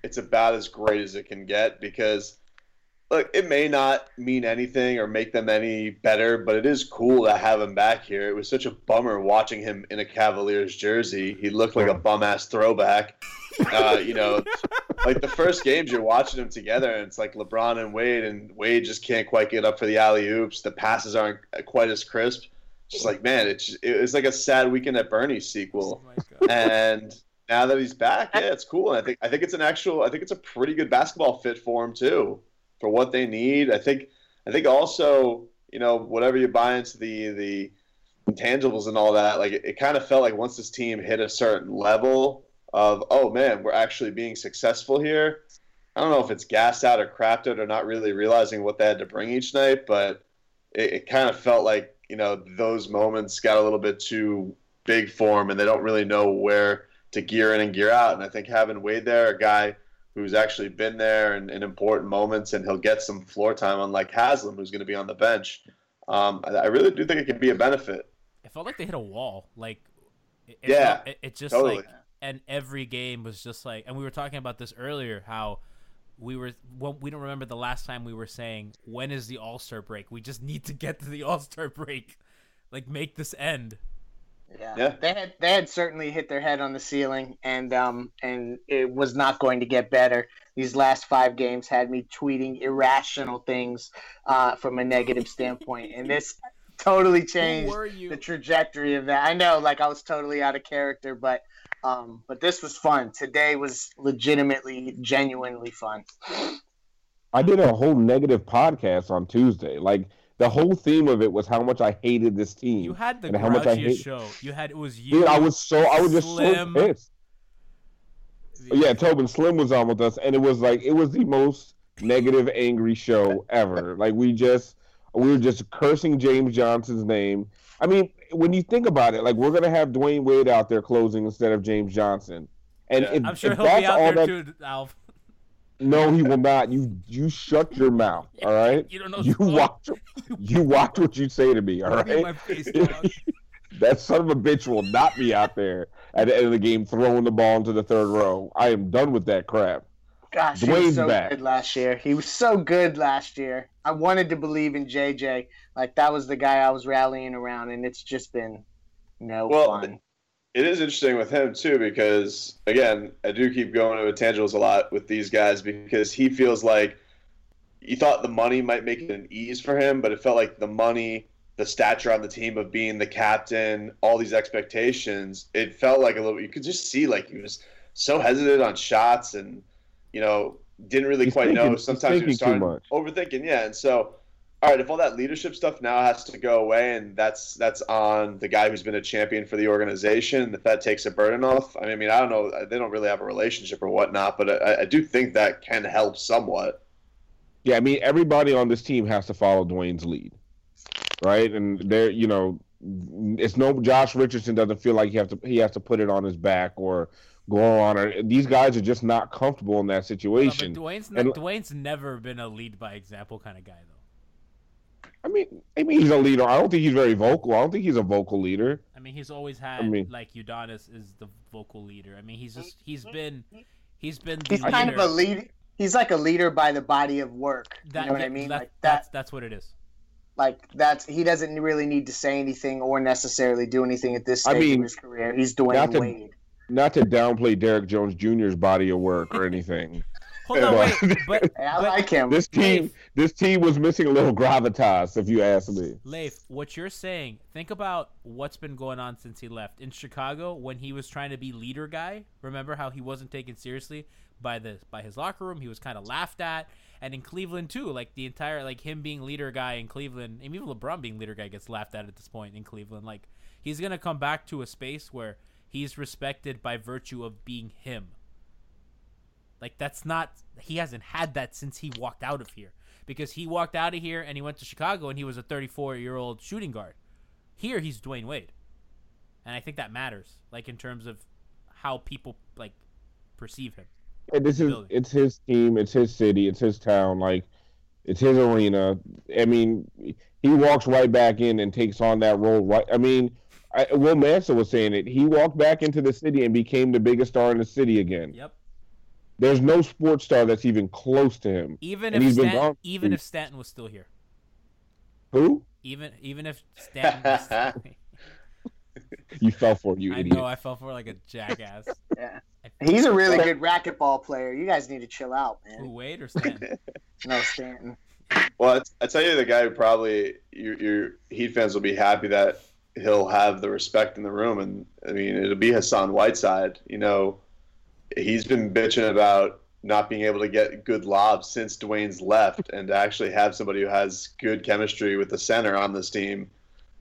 it's about as great as it can get because – look, it may not mean anything or make them any better, but it is cool to have him back here. It was such a bummer watching him in a Cavaliers jersey. He looked like a bum-ass throwback. Like the first games you're watching them together, and it's like LeBron and Wade just can't quite get up for the alley-oops. The passes aren't quite as crisp. Just like, man, it's like a Sad Weekend at Bernie's sequel. Oh my God. And Now that he's back, yeah, it's cool. And I think it's an actual, I think it's a pretty good basketball fit for him too, for what they need. I think also, you know, whatever you buy into the intangibles and all that, like it kind of felt like once this team hit a certain level of, oh man, we're actually being successful here. I don't know if it's gassed out or crapped out or not really realizing what they had to bring each night, but it kind of felt like, you know, those moments got a little bit too big for them and they don't really know where to gear in and gear out. And I think having Wade there, a guy who's actually been there in important moments, and he'll get some floor time, unlike Haslam, who's going to be on the bench. I really do think it can be a benefit. It felt like they hit a wall. Like, it just totally. Like, and every game was just like, and we were talking about this earlier, how we don't remember the last time we were saying, when is the All-Star break? We just need to get to the All-Star break. Like, make this end. Yeah. They had certainly hit their head on the ceiling, and it was not going to get better. These last 5 games had me tweeting irrational things from a negative standpoint, and this totally changed the trajectory of that. I know, like, I was totally out of character, but this was fun. Today was legitimately, genuinely fun. I did a whole negative podcast on Tuesday, like. The whole theme of it was how much I hated this team. You had the grouchiest show. You had it was you. Dude, I was just so pissed. Yeah, Tobin Slim was on with us, and it was the most negative, angry show ever. Like we were just cursing James Johnson's name. I mean, when you think about it, like we're gonna have Dwayne Wade out there closing instead of James Johnson, and yeah, I'm sure he'll be out there too, Alf. No, he will not. You shut your mouth, all right? You don't know. You watch what you say to me, all right? My face, that son of a bitch will not be out there at the end of the game throwing the ball into the third row. I am done with that crap. Gosh, Dwayne's he was so back. Good last year. He was so good last year. I wanted to believe in JJ. Like, that was the guy I was rallying around, and it's just been fun. It is interesting with him, too, because, again, I do keep going to intangibles a lot with these guys because he feels like he thought the money might make it an ease for him, but it felt like the money, the stature on the team of being the captain, all these expectations, it felt like a little – you could just see, like, he was so hesitant on shots and, you know, didn't really know. Sometimes he was starting overthinking, yeah, and so – all right, if all that leadership stuff now has to go away and that's on the guy who's been a champion for the organization, if that takes a burden off, I mean, I don't know. They don't really have a relationship or whatnot, but I do think that can help somewhat. Yeah, I mean, everybody on this team has to follow Dwayne's lead, right? And they're, you know, it's no Josh Richardson doesn't feel like he has to put it on his back or go on. Or, these guys are just not comfortable in that situation. No, but Dwayne's never been a lead by example kind of guy, though. I mean, he's a leader. I don't think he's very vocal. I don't think he's a vocal leader. I mean, he's always had like Udonis is the vocal leader. I mean, he's been. He's kind of a lead. He's like a leader by the body of work. You know what I mean? That's what it is. Like he doesn't really need to say anything or necessarily do anything at this stage of his career. He's Dwayne Wade. Not to downplay Derrick Jones Jr.'s body of work or anything. Hold on, wait. But I like him. This team was missing a little gravitas, if you ask me. Leif, what you're saying, think about what's been going on since he left. In Chicago, when he was trying to be leader guy, remember how he wasn't taken seriously by his locker room? He was kind of laughed at. And in Cleveland, too, like the entire, like him being leader guy in Cleveland, and even LeBron being leader guy gets laughed at this point in Cleveland. Like, he's going to come back to a space where he's respected by virtue of being him. Like, that's not – he hasn't had that since he walked out of here. Because he walked out of here and he went to Chicago and he was a 34-year-old shooting guard. Here, he's Dwayne Wade. And I think that matters, like, in terms of how people, like, perceive him. And it's his team. It's his city. It's his town. Like, it's his arena. I mean, he walks right back in and takes on that role. Right. I mean – Will Manson was saying it. He walked back into the city and became the biggest star in the city again. Yep. There's no sports star that's even close to him. Even if Stanton was still here. Who? Even if Stanton was still here. You fell for it, idiot. I know, I fell for it like a jackass. Yeah. He's a really good racquetball player. You guys need to chill out, man. Who, Wade or Stanton? No, Stanton. Well, I tell you, the guy who probably your Heat fans will be happy that he'll have the respect in the room. And I mean, it'll be Hassan Whiteside. You know, he's been bitching about not being able to get good lobs since Dwayne's left, and to actually have somebody who has good chemistry with the center on this team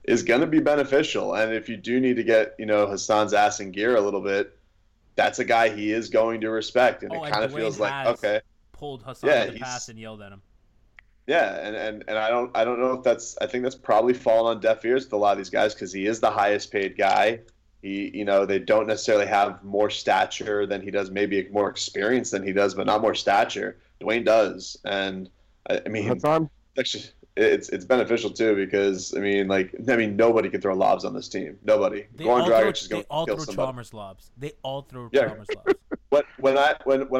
is going to be beneficial. And if you do need to get, you know, Hassan's ass in gear a little bit, that's a guy he is going to respect. And it kind of feels like, okay, pulled Hassan in the past and yelled at him. Yeah, and I don't know if that's, I think that's probably fallen on deaf ears with a lot of these guys, because he is the highest paid guy. He, you know, they don't necessarily have more stature than he does, maybe more experience than he does, but not more stature. Dwayne does, and I mean, Hassan, actually, it's beneficial too, because I mean nobody can throw lobs on this team. Nobody. Goran Dragic is going to kill somebody. Chalmers lobs. They all throw Chalmers lobs. But when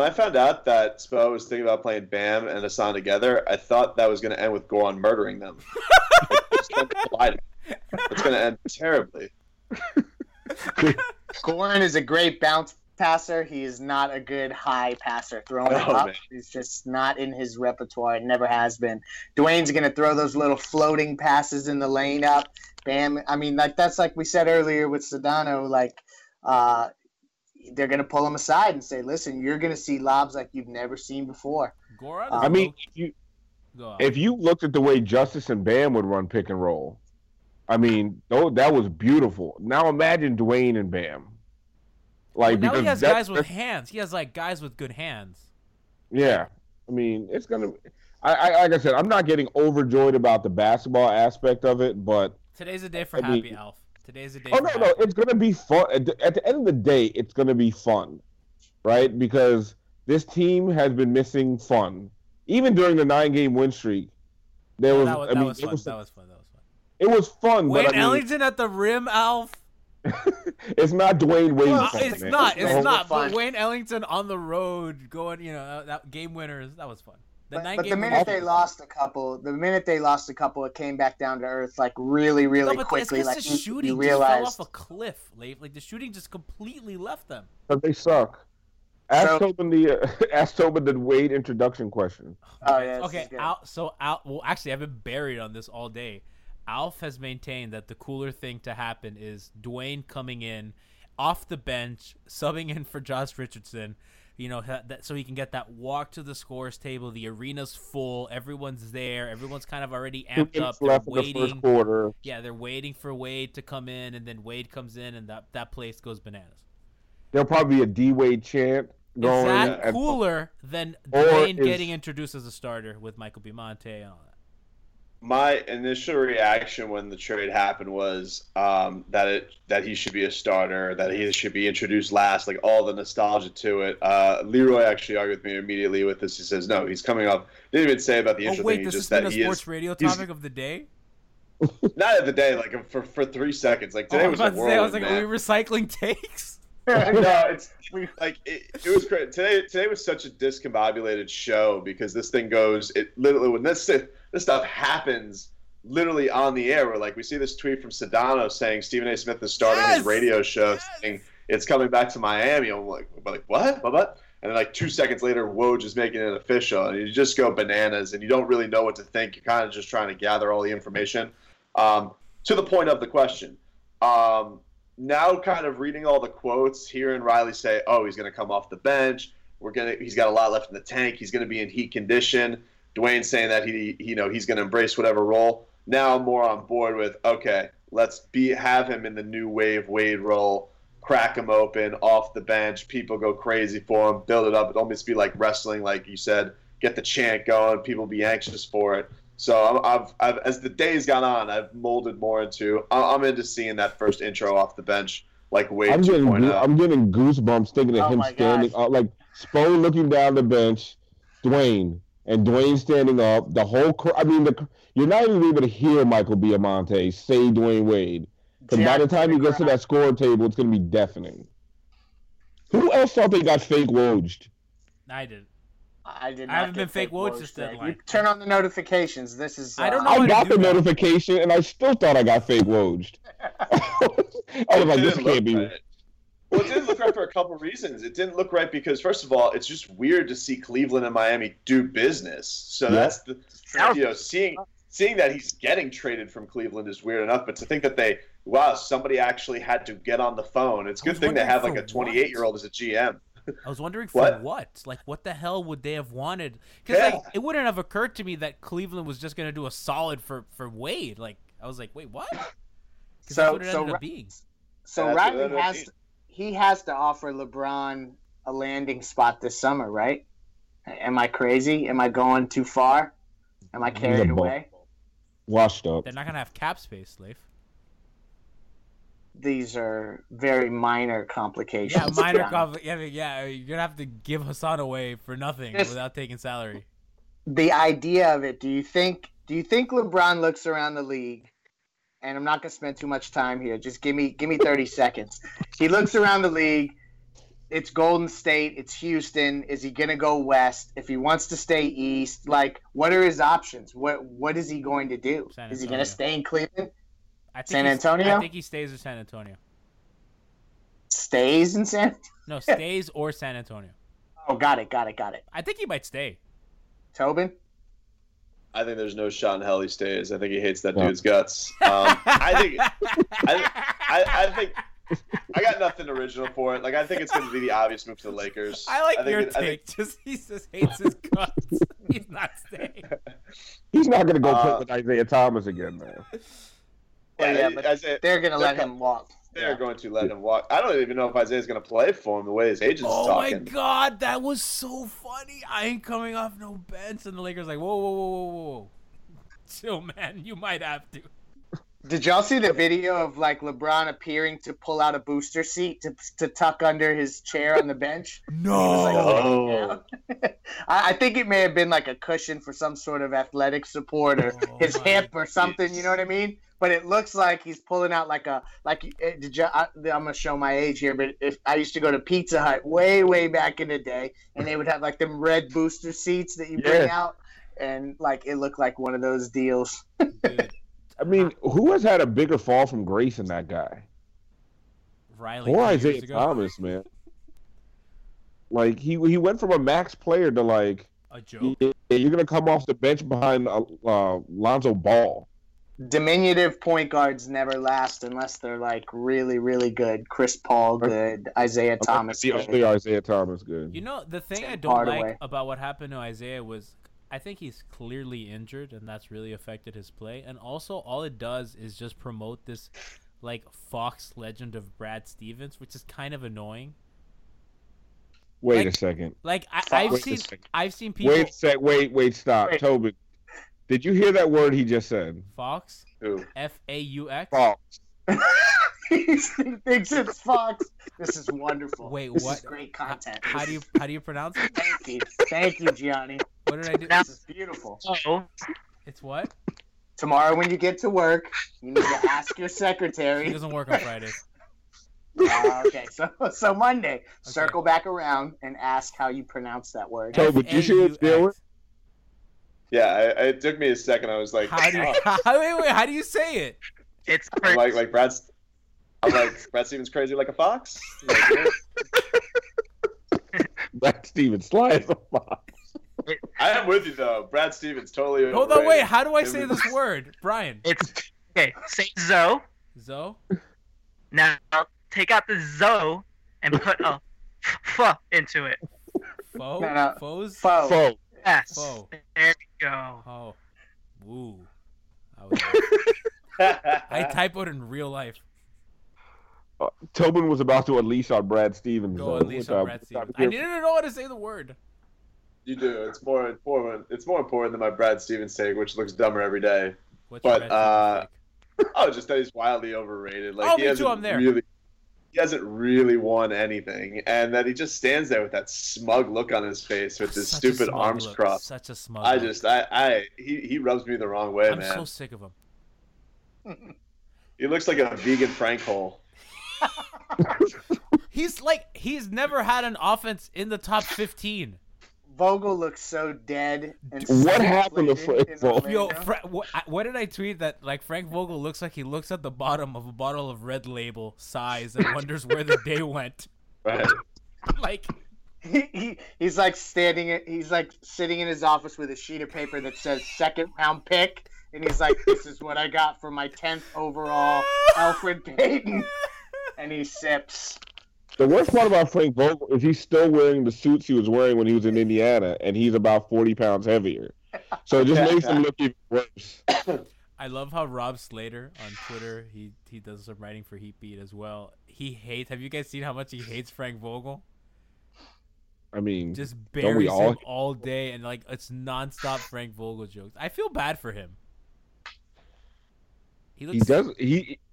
I found out that Spo was thinking about playing Bam and Hassan together, I thought that was going to end with Goran murdering them. It's going to end terribly. Goran is a great bounce passer. He is not a good high passer. Throwing up, he's just not in his repertoire. It never has been. Dwayne's going to throw those little floating passes in the lane up. Bam. I mean, like that's like we said earlier with Sedano. Like, they're going to pull him aside and say, "Listen, you're going to see lobs like you've never seen before." Goran, I mean, if you looked at the way Justice and Bam would run pick and roll, I mean, that was beautiful. Now imagine Dwayne and Bam. Like, well, now he has guys with hands. He has like guys with good hands. Yeah, I mean, it's gonna. Like I said, I'm not getting overjoyed about the basketball aspect of it, but today's a day for happy, Alf. Today's a day. Oh no, it's gonna be fun. At the end of the day, it's gonna be fun, right? Because this team has been missing fun, even during the 9-game win streak. That was fun. It was fun. Wayne Ellington at the rim, Alf. It's not Dwayne Wade. It's not. But Wayne Ellington on the road going, you know, that game winners. That was fun. The minute they lost a couple, it came back down to earth, like really quickly. Like the shooting just fell off a cliff. Like the shooting just completely left them. But they suck. Ask Tobin the Wade introduction question. Oh yeah. Okay. Well, actually, I've been buried on this all day. Alf has maintained that the cooler thing to happen is Dwayne coming in off the bench, subbing in for Josh Richardson, you know, so he can get that walk to the scorer's table. The arena's full. Everyone's there. Everyone's kind of already amped up. They're waiting. The first quarter. Yeah, they're waiting for Wade to come in, and then Wade comes in, and that place goes bananas. There'll probably be a D-Wade chant going. Is that cooler than Dwayne getting introduced as a starter with Michael Bimonte and all that? My initial reaction when the trade happened was that he should be a starter, that he should be introduced last, like all the nostalgia to it. Leroy actually argued with me immediately with this. He says, no, he's coming up. Didn't even say about the intro thing. This just has been a sports radio topic of the day? Not of the day, like for 3 seconds. Like today was a whirlwind, I was like, man. Are we recycling takes? No, it's like it was great. Today was such a discombobulated show because this thing goes. It literally when this stuff happens, literally on the air. We're like, we see this tweet from Sedano saying Stephen A. Smith is starting his radio show, saying it's coming back to Miami. I'm like, what? And then like 2 seconds later, Woj is making it official, and you just go bananas, and you don't really know what to think. You're kind of just trying to gather all the information. To the point of the question. Now kind of reading all the quotes, hearing Riley say, oh, he's going to come off the bench. He's got a lot left in the tank. He's going to be in heat condition. Dwayne saying that he's going to embrace whatever role. Now I'm more on board with, okay, let's have him in the new wave Wade role, crack him open off the bench. People go crazy for him, build it up. It'll almost be like wrestling, like you said, get the chant going. People be anxious for it. So I've as the days gone on, I've molded more into. I'm into seeing that first intro off the bench, like Wade 2.0. I'm getting goosebumps thinking of him standing up, like Spo looking down the bench, Dwayne standing up. The whole you're not even able to hear Michael Biamonte say Dwayne Wade, because by the time he gets to that score table, it's going to be deafening. Who else thought they got fake Woj'd? I did. I haven't been fake Woj since then. You turn on the notifications. This is. I don't know. I got the notification, and I still thought I got fake Woj'd. I was like, this can't be. Well, it didn't look right for a couple reasons. It didn't look right because, first of all, it's just weird to see Cleveland and Miami do business. So that's the seeing that he's getting traded from Cleveland is weird enough, but to think that they wow, somebody actually had to get on the phone. It's a good thing they have like a 28-year-old as a GM. I was wondering for what? Like, what the hell would they have wanted? Because like, it wouldn't have occurred to me that Cleveland was just going to do a solid for Wade. Like, I was like, wait, what? So Rodman has to offer LeBron a landing spot this summer, right? Am I crazy? Am I going too far? Am I carried away? Washed up. They're not going to have cap space, Leif. These are very minor complications. Yeah, you're going to have to give Hassan away for nothing without taking salary. The idea of it, do you think LeBron looks around the league, and I'm not going to spend too much time here, just give me 30 seconds. He looks around the league, it's Golden State, it's Houston, is he going to go west? If he wants to stay east, like, what are his options? What is he going to do? Is he going to stay in Cleveland? San Antonio? I think he stays in San Antonio. Stays in San Antonio? No, stays or San Antonio. Oh, got it. I think he might stay. Tobin? I think there's no shot in hell he stays. I think he hates that dude's guts. I got nothing original for it. Like, I think it's going to be the obvious move to the Lakers. He just hates his guts. He's not staying. He's not going to go play with Isaiah Thomas again, man. Yeah, but they're going to let him walk. They're going to let him walk. I don't even know if Isaiah's going to play for him the way his agent's talking. Oh, my God. That was so funny. I ain't coming off no bench. And the Lakers like, whoa. Chill, man. You might have to. Did y'all see the video of, like, LeBron appearing to pull out a booster seat to tuck under his chair on the bench? No. Like, oh. I think it may have been, like, a cushion for some sort of athletic support or his hip or something. Geez. You know what I mean? But it looks like he's pulling out I'm going to show my age here, but if I used to go to Pizza Hut way back in the day, and they would have, like, them red booster seats that you bring out, and, like, it looked like one of those deals. I mean, who has had a bigger fall from grace than that guy? Riley or Isaiah Thomas, man. Like, he went from a max player to, like, a joke. You're going to come off the bench behind Lonzo Ball. Diminutive point guards never last unless they're, like, really, really good. Chris Paul good. Isaiah Thomas good. Only Isaiah Thomas good. You know, the thing I don't like about what happened to Isaiah was I think he's clearly injured, and that's really affected his play. And also, all it does is just promote this, like, Fox legend of Brad Stevens, which is kind of annoying. Wait a second. Like, I've seen people. Wait, stop. Wait. Tobin, did you hear that word he just said? Fox? Who? F-A-U-X? Fox. He thinks it's Fox. This is wonderful. Wait, this is great content. How do you pronounce it? Thank you, Gianni. What did I do? This is beautiful. Oh. It's what? Tomorrow when you get to work, you need to ask your secretary. She doesn't work on Fridays. Okay, so Monday, circle back around and ask how you pronounce that word. So, would you see it's deal with? Yeah, it took me a second. I was like, how do you say it? It's crazy. I'm like, Brad Stevens crazy like a fox? Like, yeah. Brad Stevens sly as a fox. I am with you, though. Brad Stevens, totally overrated. Hold on, wait. How do I say this word? Brian. It's okay. Say Zo. Zo? Now, take out the Zo and put a F into it. Fo? No. Foes? Fo. Yes. Fo. There you go. Oh. Woo. I typoed in real life. Tobin was about to unleash on Brad Stevens. I needed to know how to say the word. You do. It's more important. It's more important than my Brad Stevens take, which looks dumber every day. Just that he's wildly overrated. Like, he hasn't really won anything, and that he just stands there with that smug look on his face with his stupid arms crossed. Such a smug. He rubs me the wrong way, man. I'm so sick of him. He looks like a vegan Frank hole. He's never had an offense in the top 15. Vogel looks so dead. And what happened to Frank Vogel? Yo, what did I tweet that? Like, Frank Vogel looks like he looks at the bottom of a bottle of Red Label, sighs, and wonders where the day went. Right. Like, he's like sitting in his office with a sheet of paper that says second round pick, and he's like, this is what I got for my 10th overall, Alfred Payton. And he sips. The worst part about Frank Vogel is he's still wearing the suits he was wearing when he was in Indiana, and he's about 40 pounds heavier. So it just makes him look even worse. I love how Rob Slater on Twitter, he does some writing for Heatbeat as well. He hates. Have you guys seen how much he hates Frank Vogel? I mean, just buries him all day, and like it's nonstop Frank Vogel jokes. I feel bad for him. He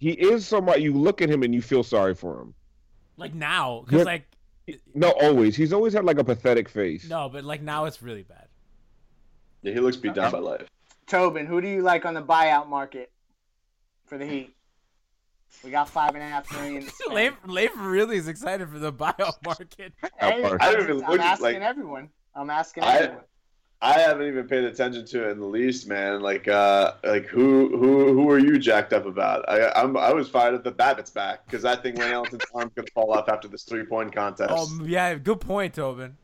is somebody you look at him and you feel sorry for him. Like now, because like no, always he's always had like a pathetic face. No, but like now it's really bad. Yeah, he looks beat down by life. Tobin, who do you like on the buyout market for the Heat? We got $5.5 million. Leif really is excited for the buyout market. I'm asking everyone. I haven't even paid attention to it in the least, man. Like who are you jacked up about? I was fired at the Babbitt's back because I think Wayne Ellington's arm's gonna fall off after this 3-point contest. Oh yeah, good point, Tobin.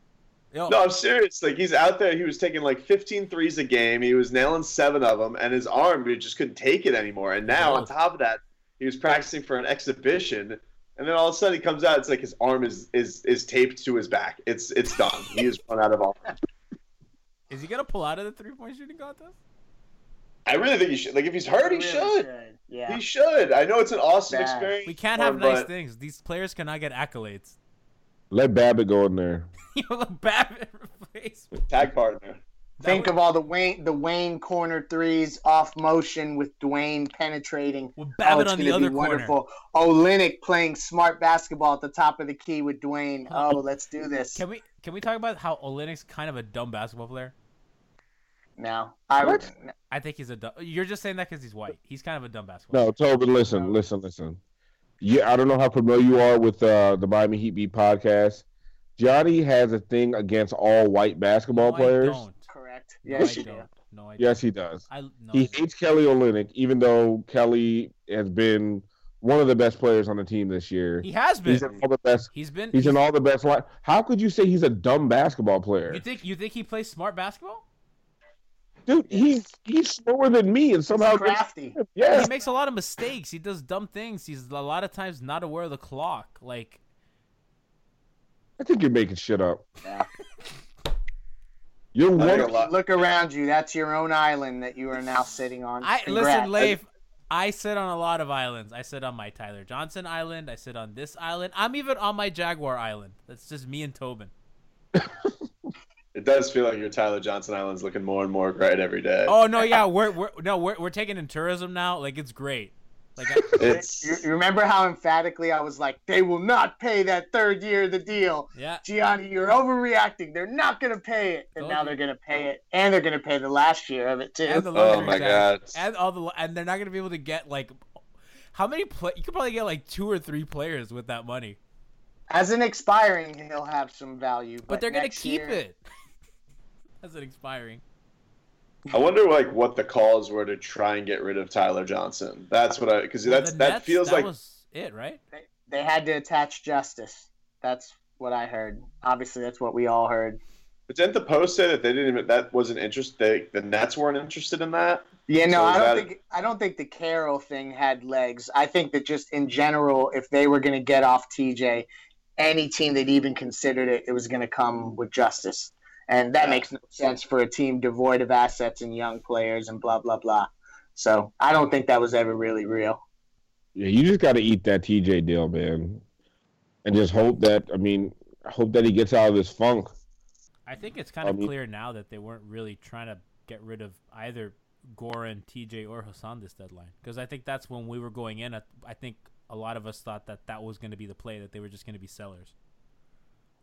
Yo. No, I'm serious. Like he's out there. He was taking like 15 threes a game. He was nailing 7 of them, and his arm just couldn't take it anymore. And now on top of that, he was practicing for an exhibition. And then all of a sudden he comes out. It's like his arm is taped to his back. It's done. He has run out of arm. Is he going to pull out of the 3-point shooting contest? I really think he should. Like, if he's hurt, he really should. Yeah. He should. I know it's an awesome experience. We can't have nice things. These players cannot get accolades. Let Babbitt go in there. Let Babbitt replace me. Tag partner. Think of all the Wayne corner threes off motion with Dwayne penetrating. Well, Babbitt on the other corner. Olynyk playing smart basketball at the top of the key with Dwayne. Oh, let's do this. Can we talk about how Olynyk's kind of a dumb basketball player? No. I think he's a dumb. You're just saying that because he's white. He's kind of a dumb basketball player. No, Tobin, listen. Yeah, I don't know how familiar you are with the Miami Heat Beat podcast. Johnny has a thing against all white basketball players. I don't. Correct. Yes, he does. Yes, he does. He hates Kelly Olynyk, even though Kelly has been one of the best players on the team this year. He has been. He's in all the best. He's in all the best line. How could you say he's a dumb basketball player? You think he plays smart basketball? Dude, he's slower than me, and somehow he's crafty. Yeah, he makes a lot of mistakes. He does dumb things. He's a lot of times not aware of the clock. Like, I think you're making shit up. Yeah. You're look around you. That's your own island that you are now sitting on. Listen, Leif. I sit on a lot of islands. I sit on my Tyler Johnson Island. I sit on this island. I'm even on my Jaguar Island. That's just me and Tobin. It does feel like your Tyler Johnson Island's looking more and more great every day. Oh no, yeah, we're taking in tourism now. Like it's great. Like you remember how emphatically I was like, they will not pay that third year of the deal. Yeah, Gianni, you're overreacting. They're not gonna pay it, and now they're gonna pay it, and they're gonna pay the last year of it too. Oh my god! And they're not gonna be able to get like how many play? You could probably get like 2 or 3 players with that money. As an expiring, he'll have some value, but they're gonna keep it. That's an expiring. I wonder like what the calls were to try and get rid of Tyler Johnson. That's what I because that feels that like was it, right? They had to attach justice. That's what I heard. Obviously, that's what we all heard. But didn't the Post say that they didn't even that wasn't interested? The Nets weren't interested in that. Yeah, no, so I don't think the Carroll thing had legs. I think that just in general, if they were going to get off TJ, any team that even considered it, it was going to come with justice. And that makes no sense for a team devoid of assets and young players and blah, blah, blah. So I don't think that was ever really real. Yeah, you just got to eat that TJ deal, man. And just hope that he gets out of this funk. I think it's kind of clear now that they weren't really trying to get rid of either Goran, TJ, or Hassan this deadline. Because I think that's when we were going in. I think a lot of us thought that was going to be the play, that they were just going to be sellers.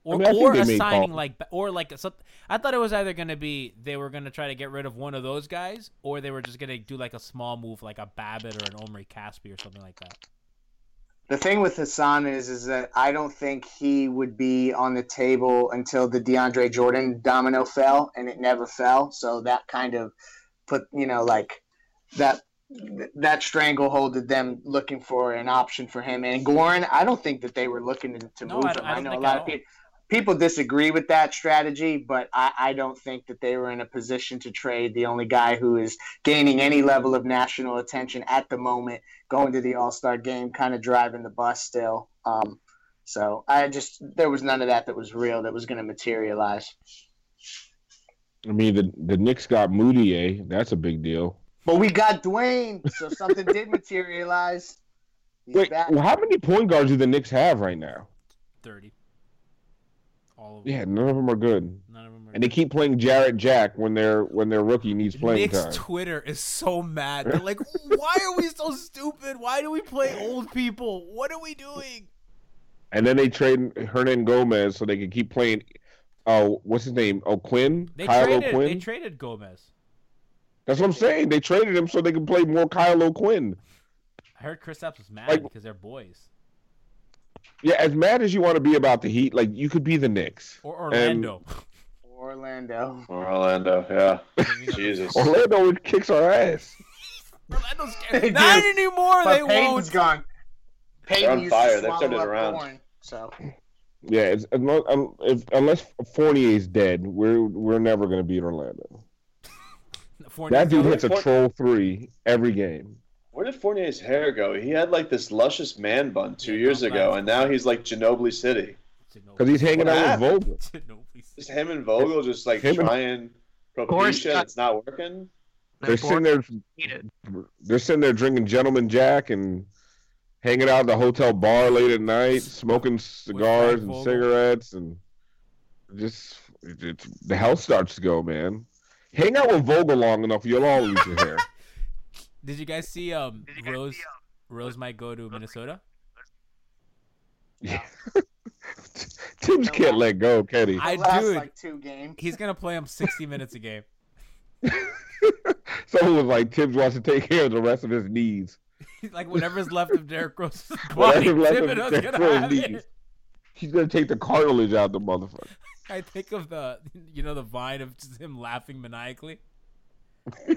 Or assigning I thought it was either going to be they were going to try to get rid of one of those guys, or they were just going to do like a small move, like a Babbitt or an Omri Caspi or something like that. The thing with Hassan is that I don't think he would be on the table until the DeAndre Jordan domino fell, and it never fell. So that kind of put that stranglehold to them looking for an option for him. And Goran, I don't think that they were looking to move him. I know a lot of people. people disagree with that strategy, but I don't think that they were in a position to trade the only guy who is gaining any level of national attention at the moment, going to the All-Star game, kind of driving the bus still. So I just, there was none of that that was real, that was going to materialize. I mean, the Knicks got Moutier. That's a big deal. But we got Dwayne, so something did materialize. He's Wait, back. Well, how many point guards do the Knicks have right now? 30. All of them. Yeah, none of them are good. None of them are. And they keep playing Jarrett Jack when their rookie needs playing Knicks time. Knicks Twitter is so mad. They're like, why are we so stupid? Why do we play old people? What are we doing? And then they trade Hernan Gomez so they can keep playing. Oh, what's his name? Oh, Quinn? They traded Gomez. That's what I'm saying. They traded him so they can play more Kyle O'Quinn. I heard Kristaps was mad because they're boys. Yeah, as mad as you want to be about the Heat, like, you could be the Knicks. Or Orlando. Orlando, yeah. Jesus. Orlando kicks our ass. Orlando's scared. Not anymore, but they Peyton's won't. Peyton's gone. Peyton on fire. They turned it around. Corn, so. Yeah, unless Fournier's dead, we're never going to beat Orlando. That dude hits a troll three every game. Where did Fournier's hair go? He had like this luscious man bun two years ago, and now he's like Ginobili City. Because he's hanging out with Vogel. Just him and Vogel just like trying proposition. It's not working. They're sitting there drinking Gentleman Jack and hanging out at the hotel bar late at night, smoking cigars and cigarettes, and just the health starts to go, man. Hang out with Vogel long enough, you'll all lose your hair. Did you guys see Rose might go to Minnesota? Yeah. Tibbs can't let go, can he? He's going to play him 60 minutes a game. Someone was like, Tibbs wants to take care of the rest of his knees. He's like, whatever's left of Derrick Rose's body, he's going to take the cartilage out of the motherfucker. I think of the vine of just him laughing maniacally.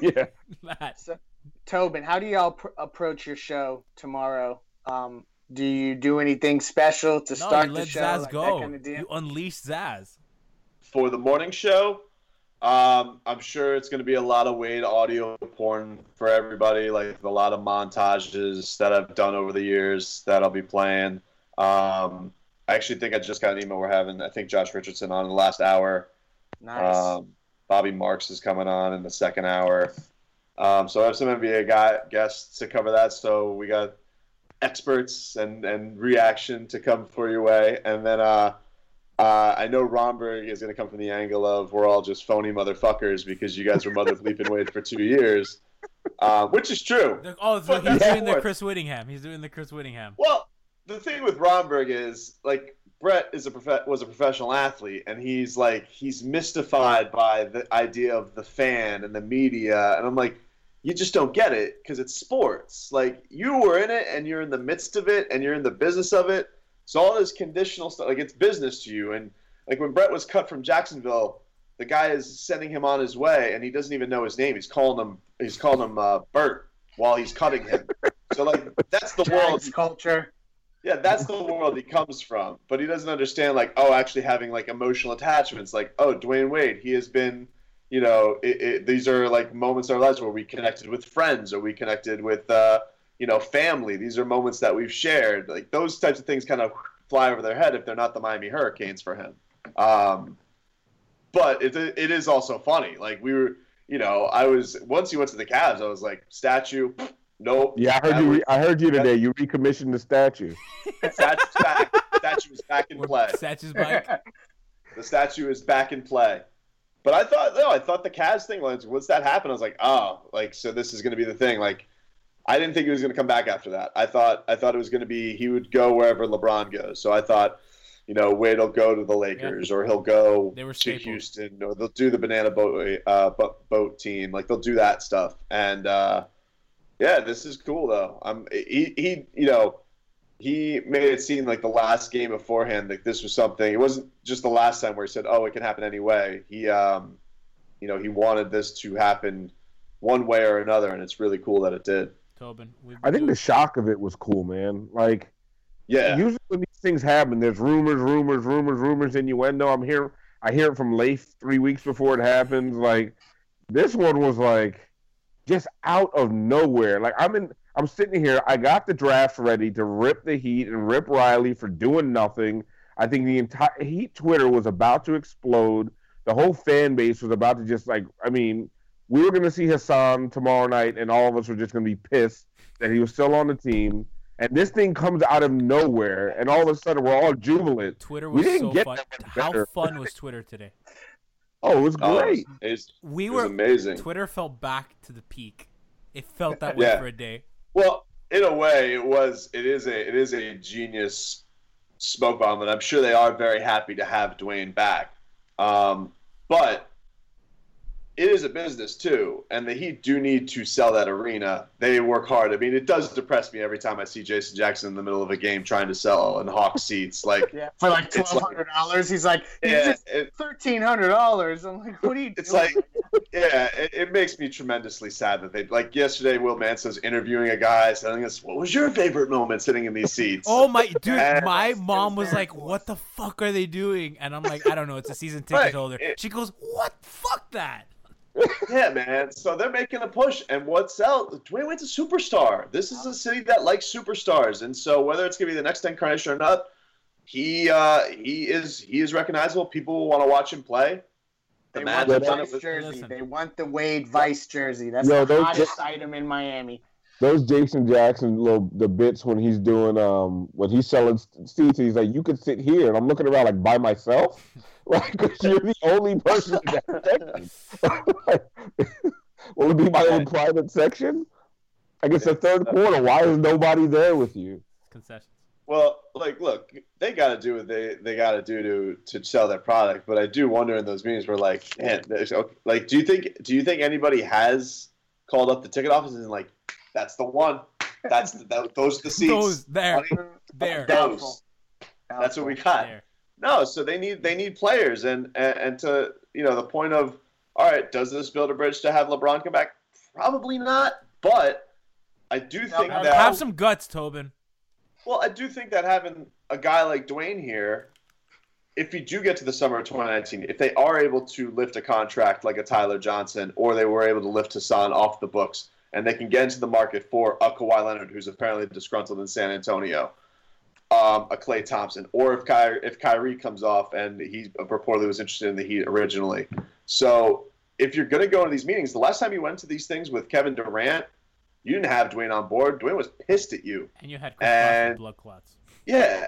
Yeah. That. So, Tobin, how do y'all approach your show tomorrow? Do you do anything special to start the show? No, let Zaz go. That kind of deal? You unleash Zaz. For the morning show, I'm sure it's going to be a lot of Wade audio porn for everybody, like a lot of montages that I've done over the years that I'll be playing. I actually think I just got an email we're having. I think Josh Richardson on in the last hour. Nice. Bobby Marks is coming on in the second hour. So I have some NBA guests to cover that. So we got experts and reaction to come for your way. And then I know Romberg is going to come from the angle of we're all just phony motherfuckers because you guys were mother bleeping Wade for 2 years, which is true. He's doing the Chris Whittingham. Well. The thing with Romberg is, like, Brett is was a professional athlete, and he's mystified by the idea of the fan and the media, and I'm like, you just don't get it because it's sports. Like, you were in it, and you're in the midst of it, and you're in the business of it. So all this conditional stuff, like, it's business to you. And, like, when Brett was cut from Jacksonville, the guy is sending him on his way, and he doesn't even know his name. He's calling him Bert while he's cutting him. So, like, that's the world's culture. Yeah, that's the world he comes from, but he doesn't understand, like, oh, actually having, like, emotional attachments, like, oh, Dwayne Wade, he has been, you know, these are, like, moments in our lives where we connected with friends or we connected with, family. These are moments that we've shared. Like, those types of things kind of fly over their head if they're not the Miami Hurricanes for him. But it is also funny. Like, we were, you know, once he went to the Cavs, I was like, statue. Nope. Yeah, I heard you today. You recommissioned the statue. Statue's back. Statue is back in play. Statue's back. The statue is back in play. But I thought the Cavs thing, like, once that happened, I was like, oh, like, so this is going to be the thing. Like, I didn't think he was going to come back after that. I thought it was going to be he would go wherever LeBron goes. So I thought, you know, Wade will go to the Lakers, or he'll go to Houston, or they'll do the banana boat team. Like, they'll do that stuff. And, yeah, this is cool though. He made it seem like the last game beforehand, like this was something. It wasn't just the last time where he said, "Oh, it can happen anyway." He, he wanted this to happen one way or another, and it's really cool that it did. Tobin, I think the shock of it was cool, man. Like, Yeah. Usually when these things happen, there's rumors, innuendo. I hear it from Leif 3 weeks before it happens. Like, this one was like just out of nowhere. Like, I'm sitting here. I got the draft ready to rip the Heat and rip Riley for doing nothing. I think the entire Heat Twitter was about to explode. The whole fan base was about to just, like, I mean, we were going to see Hassan tomorrow night, and all of us were just going to be pissed that he was still on the team. And this thing comes out of nowhere, and all of a sudden we're all jubilant. Twitter was so fun. How fun was Twitter today? Oh, it was great. It was amazing. Twitter fell back to the peak. It felt that way for a day. Well, in a way, it is a genius smoke bomb, and I'm sure they are very happy to have Dwayne back. But it is a business too, and the Heat do need to sell that arena. They work hard. I mean, it does depress me every time I see Jason Jackson in the middle of a game trying to sell and hawk seats, like for like $1,200. He's like, $1,300. I'm like, what are you doing? It's like, it makes me tremendously sad that they, like, yesterday Will Manson's interviewing a guy, telling us, "What was your favorite moment sitting in these seats?" Oh my dude, my mom was like, "What the fuck are they doing?" And I'm like, "I don't know. It's a season ticket holder." She goes, "What? Fuck that." Yeah, man. So they're making a push, and what's out? Dwayne Wade's a superstar. This is a city that likes superstars, and so whether it's gonna be the next incarnation or not, he is recognizable. People will want to watch him play. They want the Vice jersey. Listen. They want the Wade Vice jersey. That's the hottest item in Miami. Those Jason Jackson the bits when he's doing when he's selling seats, he's like, "You could sit here," and I'm looking around like, by myself, like, because you're the only person that will it be my own private section? I guess the third quarter. Why is nobody there with you? Concessions. Well, like, look, they got to do what they got to do to sell their product, but I do wonder in those meetings where, like, man, like, do you think anybody has called up the ticket office and like, "That's the one. Those are the seats. Those there. Those. That's what we got." There. No, so they need players, and to, you know, the point of, all right, does this build a bridge to have LeBron come back? Probably not, but I do think that have some guts, Tobin. Well, I do think that having a guy like Dwayne here, if you do get to the summer of 2019, if they are able to lift a contract like a Tyler Johnson, or they were able to lift Hassan off the books, and they can get into the market for a Kawhi Leonard, who's apparently disgruntled in San Antonio, a Klay Thompson, or if Kyrie comes off and he reportedly was interested in the Heat originally. So if you're going to go to these meetings, the last time you went to these things with Kevin Durant, you didn't have Dwayne on board. Dwayne was pissed at you. And you had blood clots. Yeah.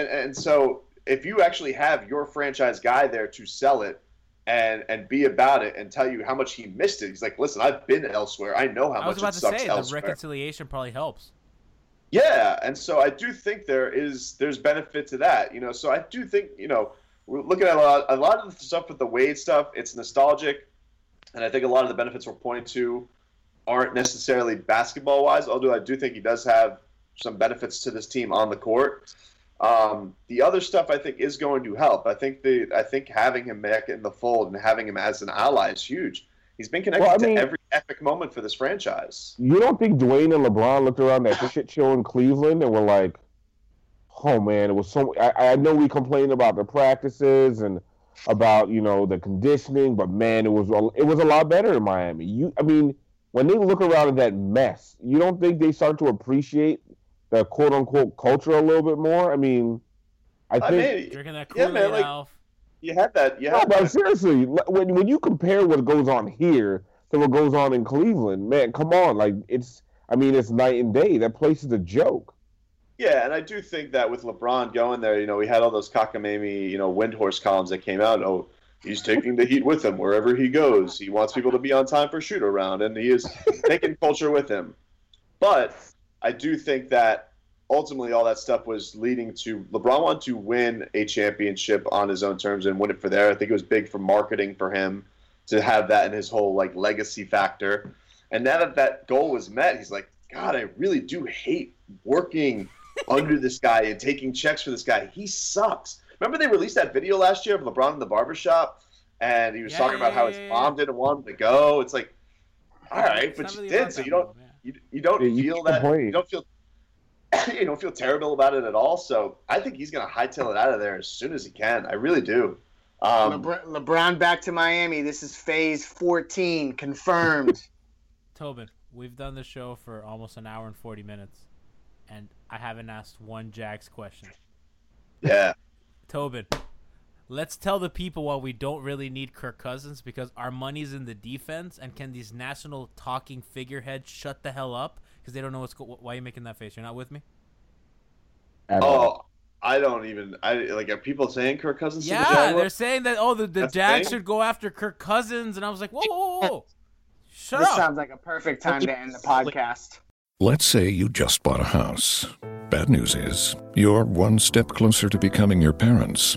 And so if you actually have your franchise guy there to sell it, and be about it and tell you how much he missed it. He's like, "Listen, I've been elsewhere. I know how much it sucks elsewhere." I was about to say, the reconciliation probably helps. Yeah, and so I do think there's benefit to that, you know. So I do think, you know, we're looking at a lot of the stuff with the Wade stuff. It's nostalgic, and I think a lot of the benefits we're pointing to aren't necessarily basketball-wise, although I do think he does have some benefits to this team on the court. The other stuff I think is going to help. I think having him back in the fold and having him as an ally is huge. He's been connected to every epic moment for this franchise. You don't think Dwayne and LeBron looked around that shit show in Cleveland and were like, "Oh man, it was so." I know we complained about the practices and about, you know, the conditioning, but man, it was a lot better in Miami. When they look around at that mess, you don't think they start to appreciate the quote-unquote culture a little bit more? I think... Drinking that Kool-Aid, man, like, Alf. You had that. But seriously, when you compare what goes on here to what goes on in Cleveland, man, come on. Like, it's night and day. That place is a joke. Yeah, and I do think that with LeBron going there, you know, we had all those cockamamie, you know, Windhorse columns that came out. Oh, he's taking the Heat with him wherever he goes. He wants people to be on time for shoot-around, and he is taking culture with him. But I do think that ultimately all that stuff was leading to LeBron wanted to win a championship on his own terms and win it for there. I think it was big for marketing for him to have that in his whole, like, legacy factor. And now that goal was met, he's like, "God, I really do hate working under this guy and taking checks for this guy. He sucks." Remember they released that video last year of LeBron in the barbershop, and he was talking about how his mom didn't want him to go. It's like, all right, but you did, so you don't feel that. You don't feel you know, feel terrible about it at all. So I think he's going to hightail it out of there as soon as he can. I really do. LeBron back to Miami. This is phase 14 confirmed. Tobin, we've done the show for almost an hour and 40 minutes, and I haven't asked one Jags question. Yeah. Tobin, let's tell the people why we don't really need Kirk Cousins, because our money's in the defense, and can these national talking figureheads shut the hell up because they don't know what's going on? Why are you making that face? You're not with me? Oh, I don't even. Are people saying Kirk Cousins? Yeah, they're saying that. Oh, the Jags should go after Kirk Cousins, and I was like, whoa, shut up! This sounds like a perfect time to end the podcast. Let's say you just bought a house. Bad news is you're one step closer to becoming your parents,